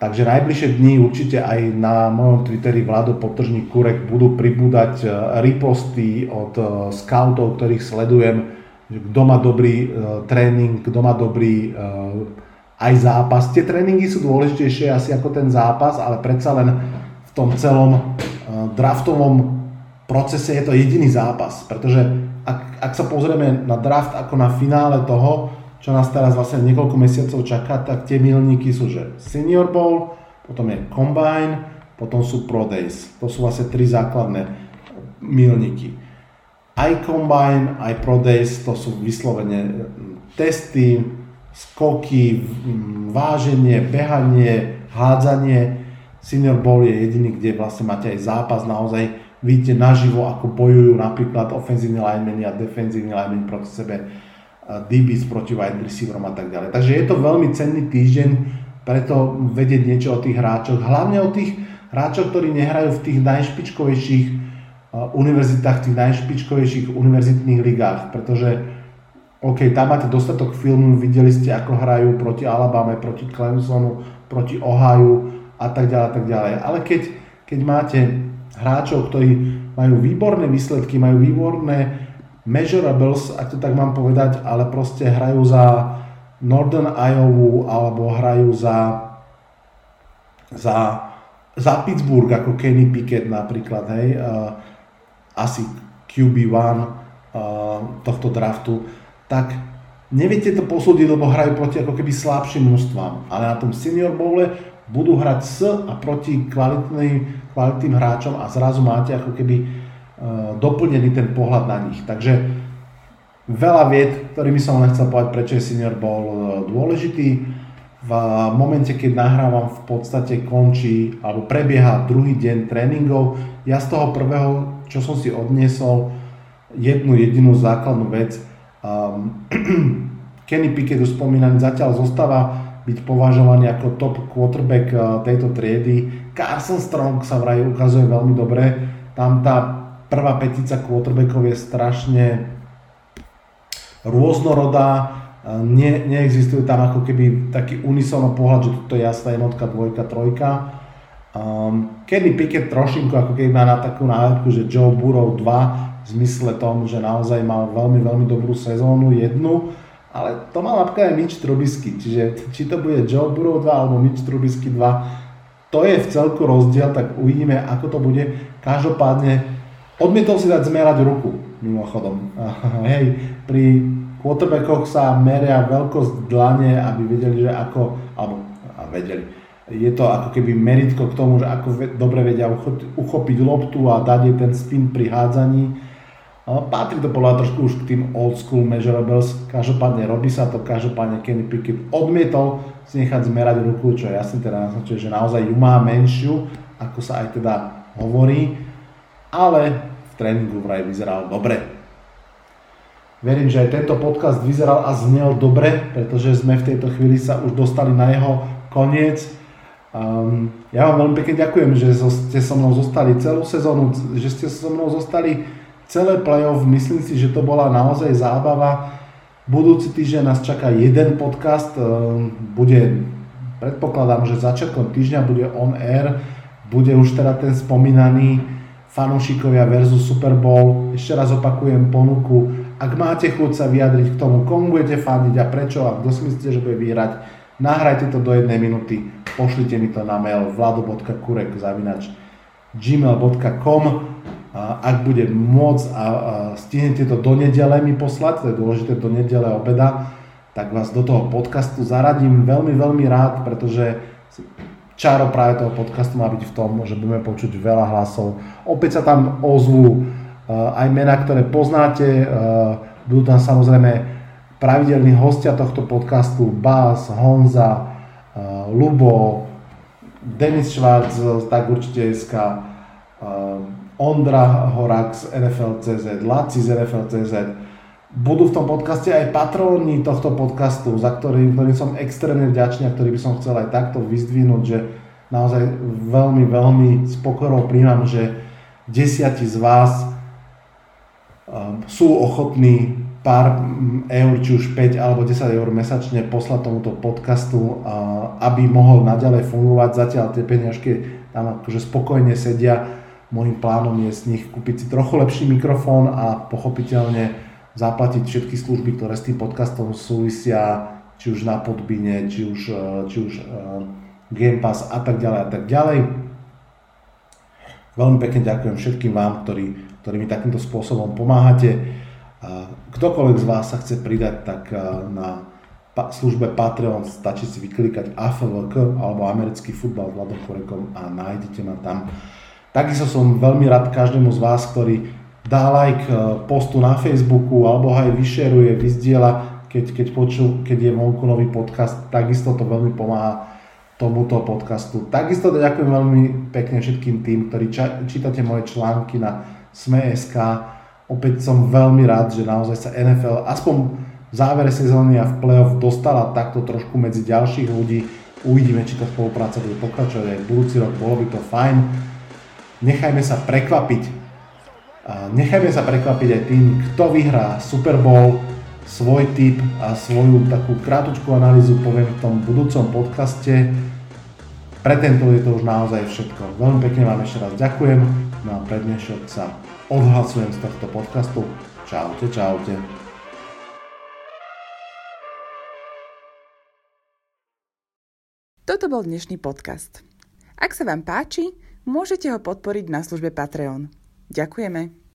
Takže najbližšie dni určite aj na mojom Twitteri Vlado Potržník Kurek budú pribúdať riposty od scoutov, ktorých sledujem, kto má dobrý tréning, kto má dobrý aj zápas. Tie tréningy sú dôležitejšie asi ako ten zápas, ale predsa len v tom celom draftovom procese je to jediný zápas, pretože ak, ak sa pozrieme na draft ako na finále toho, čo nás teraz vlastne niekoľko mesiacov čaká, tak tie milníky sú, že Senior Bowl, potom je Combine, potom sú Pro Days. To sú vlastne tri základné milníky. Aj Combine, aj Pro Days, to sú vyslovene testy, skoky, váženie, behanie, hádzanie. Senior Bowl je jediný, kde vlastne máte aj zápas naozaj. Vidíte naživo, ako bojujú napríklad ofenzívne linemeni a defenzívne linemeni proti sebe. dé bés proti wide receiverom a tak ďalej. Takže je to veľmi cenný týždeň, preto vedieť niečo o tých hráčoch, hlavne o tých hráčoch, ktorí nehrajú v tých najšpičkovejších uh, univerzitách, tých najšpičkovejších univerzitných ligách, pretože OK, tam máte dostatok filmu, videli ste, ako hrajú proti Alabame, proti Clemsonu, proti Ohio a tak ďalej, tak ďalej. Ale keď, keď máte hráčov, ktorí majú výborné výsledky, majú výborné measurables, ak to tak mám povedať, ale proste hrajú za Northern Iowa alebo hrajú za za, za Pittsburgh ako Kenny Pickett napríklad, hej, uh, asi kjú bí jeden uh, tohto draftu, tak neviete to posúdiť, lebo hrajú proti ako keby slabším mužstvám, ale na tom Senior Bowle budú hrať s a proti kvalitným, kvalitným hráčom a zrazu máte ako keby doplnený ten pohľad na nich. Takže veľa vied, ktorými som len chcel povedať, prečo je Senior Bowl dôležitý. V momente, keď nahrávam, v podstate končí alebo prebieha druhý deň tréningov. Ja z toho prvého, čo som si odniesol, jednu jedinú základnú vec. Kenny Pickett, už spomínaný, zatiaľ zostáva byť považovaný ako top quarterback tejto triedy. Carson Strong sa vraj ukazuje veľmi dobre. Tam tá prvá petica quarterbackov je strašne rôznorodá, ne, neexistuje tam ako keby taký unisónny pohľad, že toto je jasná jednotka, dvojka, trojka. Um, Kenny Pickett trošinku ako keby má na takú nálepku, že Joe Burrow dva, v zmysle tom, že naozaj mal veľmi, veľmi dobrú sezónu, jednu, ale to mal napríklad aj Mitch Trubisky, čiže či to bude Joe Burrow dva alebo Mitch Trubisky dva, to je v celku rozdiel, tak uvidíme, ako to bude. Každopádne odmietol si dať zmerať ruku, mimochodom. Hej, pri quarterbackoch sa meria veľkosť dlane, aby vedeli, že ako, alebo vedeli, je to ako keby meritko k tomu, že ako dobre vedia uchopiť loptu a dať jej ten spin pri hádzaní. Patrí to podľa trošku už k tým old school measurables, každopádne robí sa to, každopádne Kenny Pickett odmietol si nechať zmerať ruku, čo jasne teda naznačuje, že naozaj ju má menšiu, ako sa aj teda hovorí, ale v tréningu vraj vyzeral dobre. Verím, že aj tento podcast vyzeral a znel dobre, pretože sme v tejto chvíli sa už dostali na jeho koniec. Um, ja vám veľmi pekne ďakujem, že ste so mnou zostali celú sezónu, že ste so mnou zostali celé playoff. Myslím si, že to bola naozaj zábava. Budúci týždeň nás čaká jeden podcast. Um, bude, predpokladám, že začiatkom týždňa bude on air. Bude už teda ten spomínaný fanúšikovia versus Super Bowl. Ešte raz opakujem ponuku. Ak máte chuť sa vyjadriť k tomu, komu budete fandiť a prečo a kto si myslíte, že bude vyhrať, nahrajte to do jednej minúty. Pošlite mi to na mail vlado bodka kurek zavináč gmail bodka com. Ak bude môcť a stihnete to do nedele mi poslať, to je dôležité do nedele obeda, tak vás do toho podcastu zaradím veľmi, veľmi rád, pretože čaro práve toho podcastu má byť v tom, že budeme počuť veľa hlasov. Opäť sa tam ozvú aj mená, ktoré poznáte, budú tam samozrejme pravidelní hostia tohto podcastu, Bás, Honza, Lubo, Denis Švarc, tak určite es ká, Ondra Horák z en ef el bodka cé zet, Laci z en ef el bodka cé zet. Budú v tom podcaste aj patróni tohto podcastu, za ktorým, ktorým som extrémne vďačný a ktorý by som chcel aj takto vyzdvihnúť, že naozaj veľmi, veľmi s pokorou prijímam, že desiati z vás um, sú ochotní pár eur, či už päť alebo desať eur mesačne poslať tomuto podcastu, uh, aby mohol naďalej fungovať. Zatiaľ tie peniažky tam akože spokojne sedia. Mojím plánom je z nich kúpiť si trochu lepší mikrofón a pochopiteľne zaplatiť všetky služby, ktoré s tým podcastom súvisia, či už na Podbine, či už, či už Game Pass a tak ďalej a tak ďalej. Veľmi pekne ďakujem všetkým vám, ktorí, ktorí mi takýmto spôsobom pomáhate. Ktokoľvek z vás sa chce pridať, tak na službe Patreon stačí si vyklikať á ef vé ká alebo americký futbal s Vladom Kurekom a nájdete ma tam. Takisto som veľmi rád každému z vás, ktorý dá like postu na Facebooku alebo aj vyšeruje, vyzdieľa, keď, keď počul, keď je vonku nový podcast, takisto to veľmi pomáha tomuto podcastu. Takisto ďakujem veľmi pekne všetkým tým, ktorí ča- čítate moje články na sme bodka es ká. Opäť som veľmi rád, že naozaj sa en ef el aspoň v závere sezóny a v play-off dostala takto trošku medzi ďalších ľudí. Uvidíme, či tá spolupráca bude pokračovať aj budúci rok, bolo by to fajn. Nechajme sa prekvapiť. Nechajme sa prekvapiť aj tým, kto vyhrá Super Bowl. Svoj tip a svoju takú krátučku analýzu poviem v tom budúcom podcaste. Pre tento je to už naozaj všetko. Veľmi pekne vám ešte raz ďakujem. No a pre dnešok sa odhlasujem z tohto podcastu. Čaute, čaute. Toto bol dnešný podcast. Ak sa vám páči, môžete ho podporiť na službe Patreon. Ďakujeme.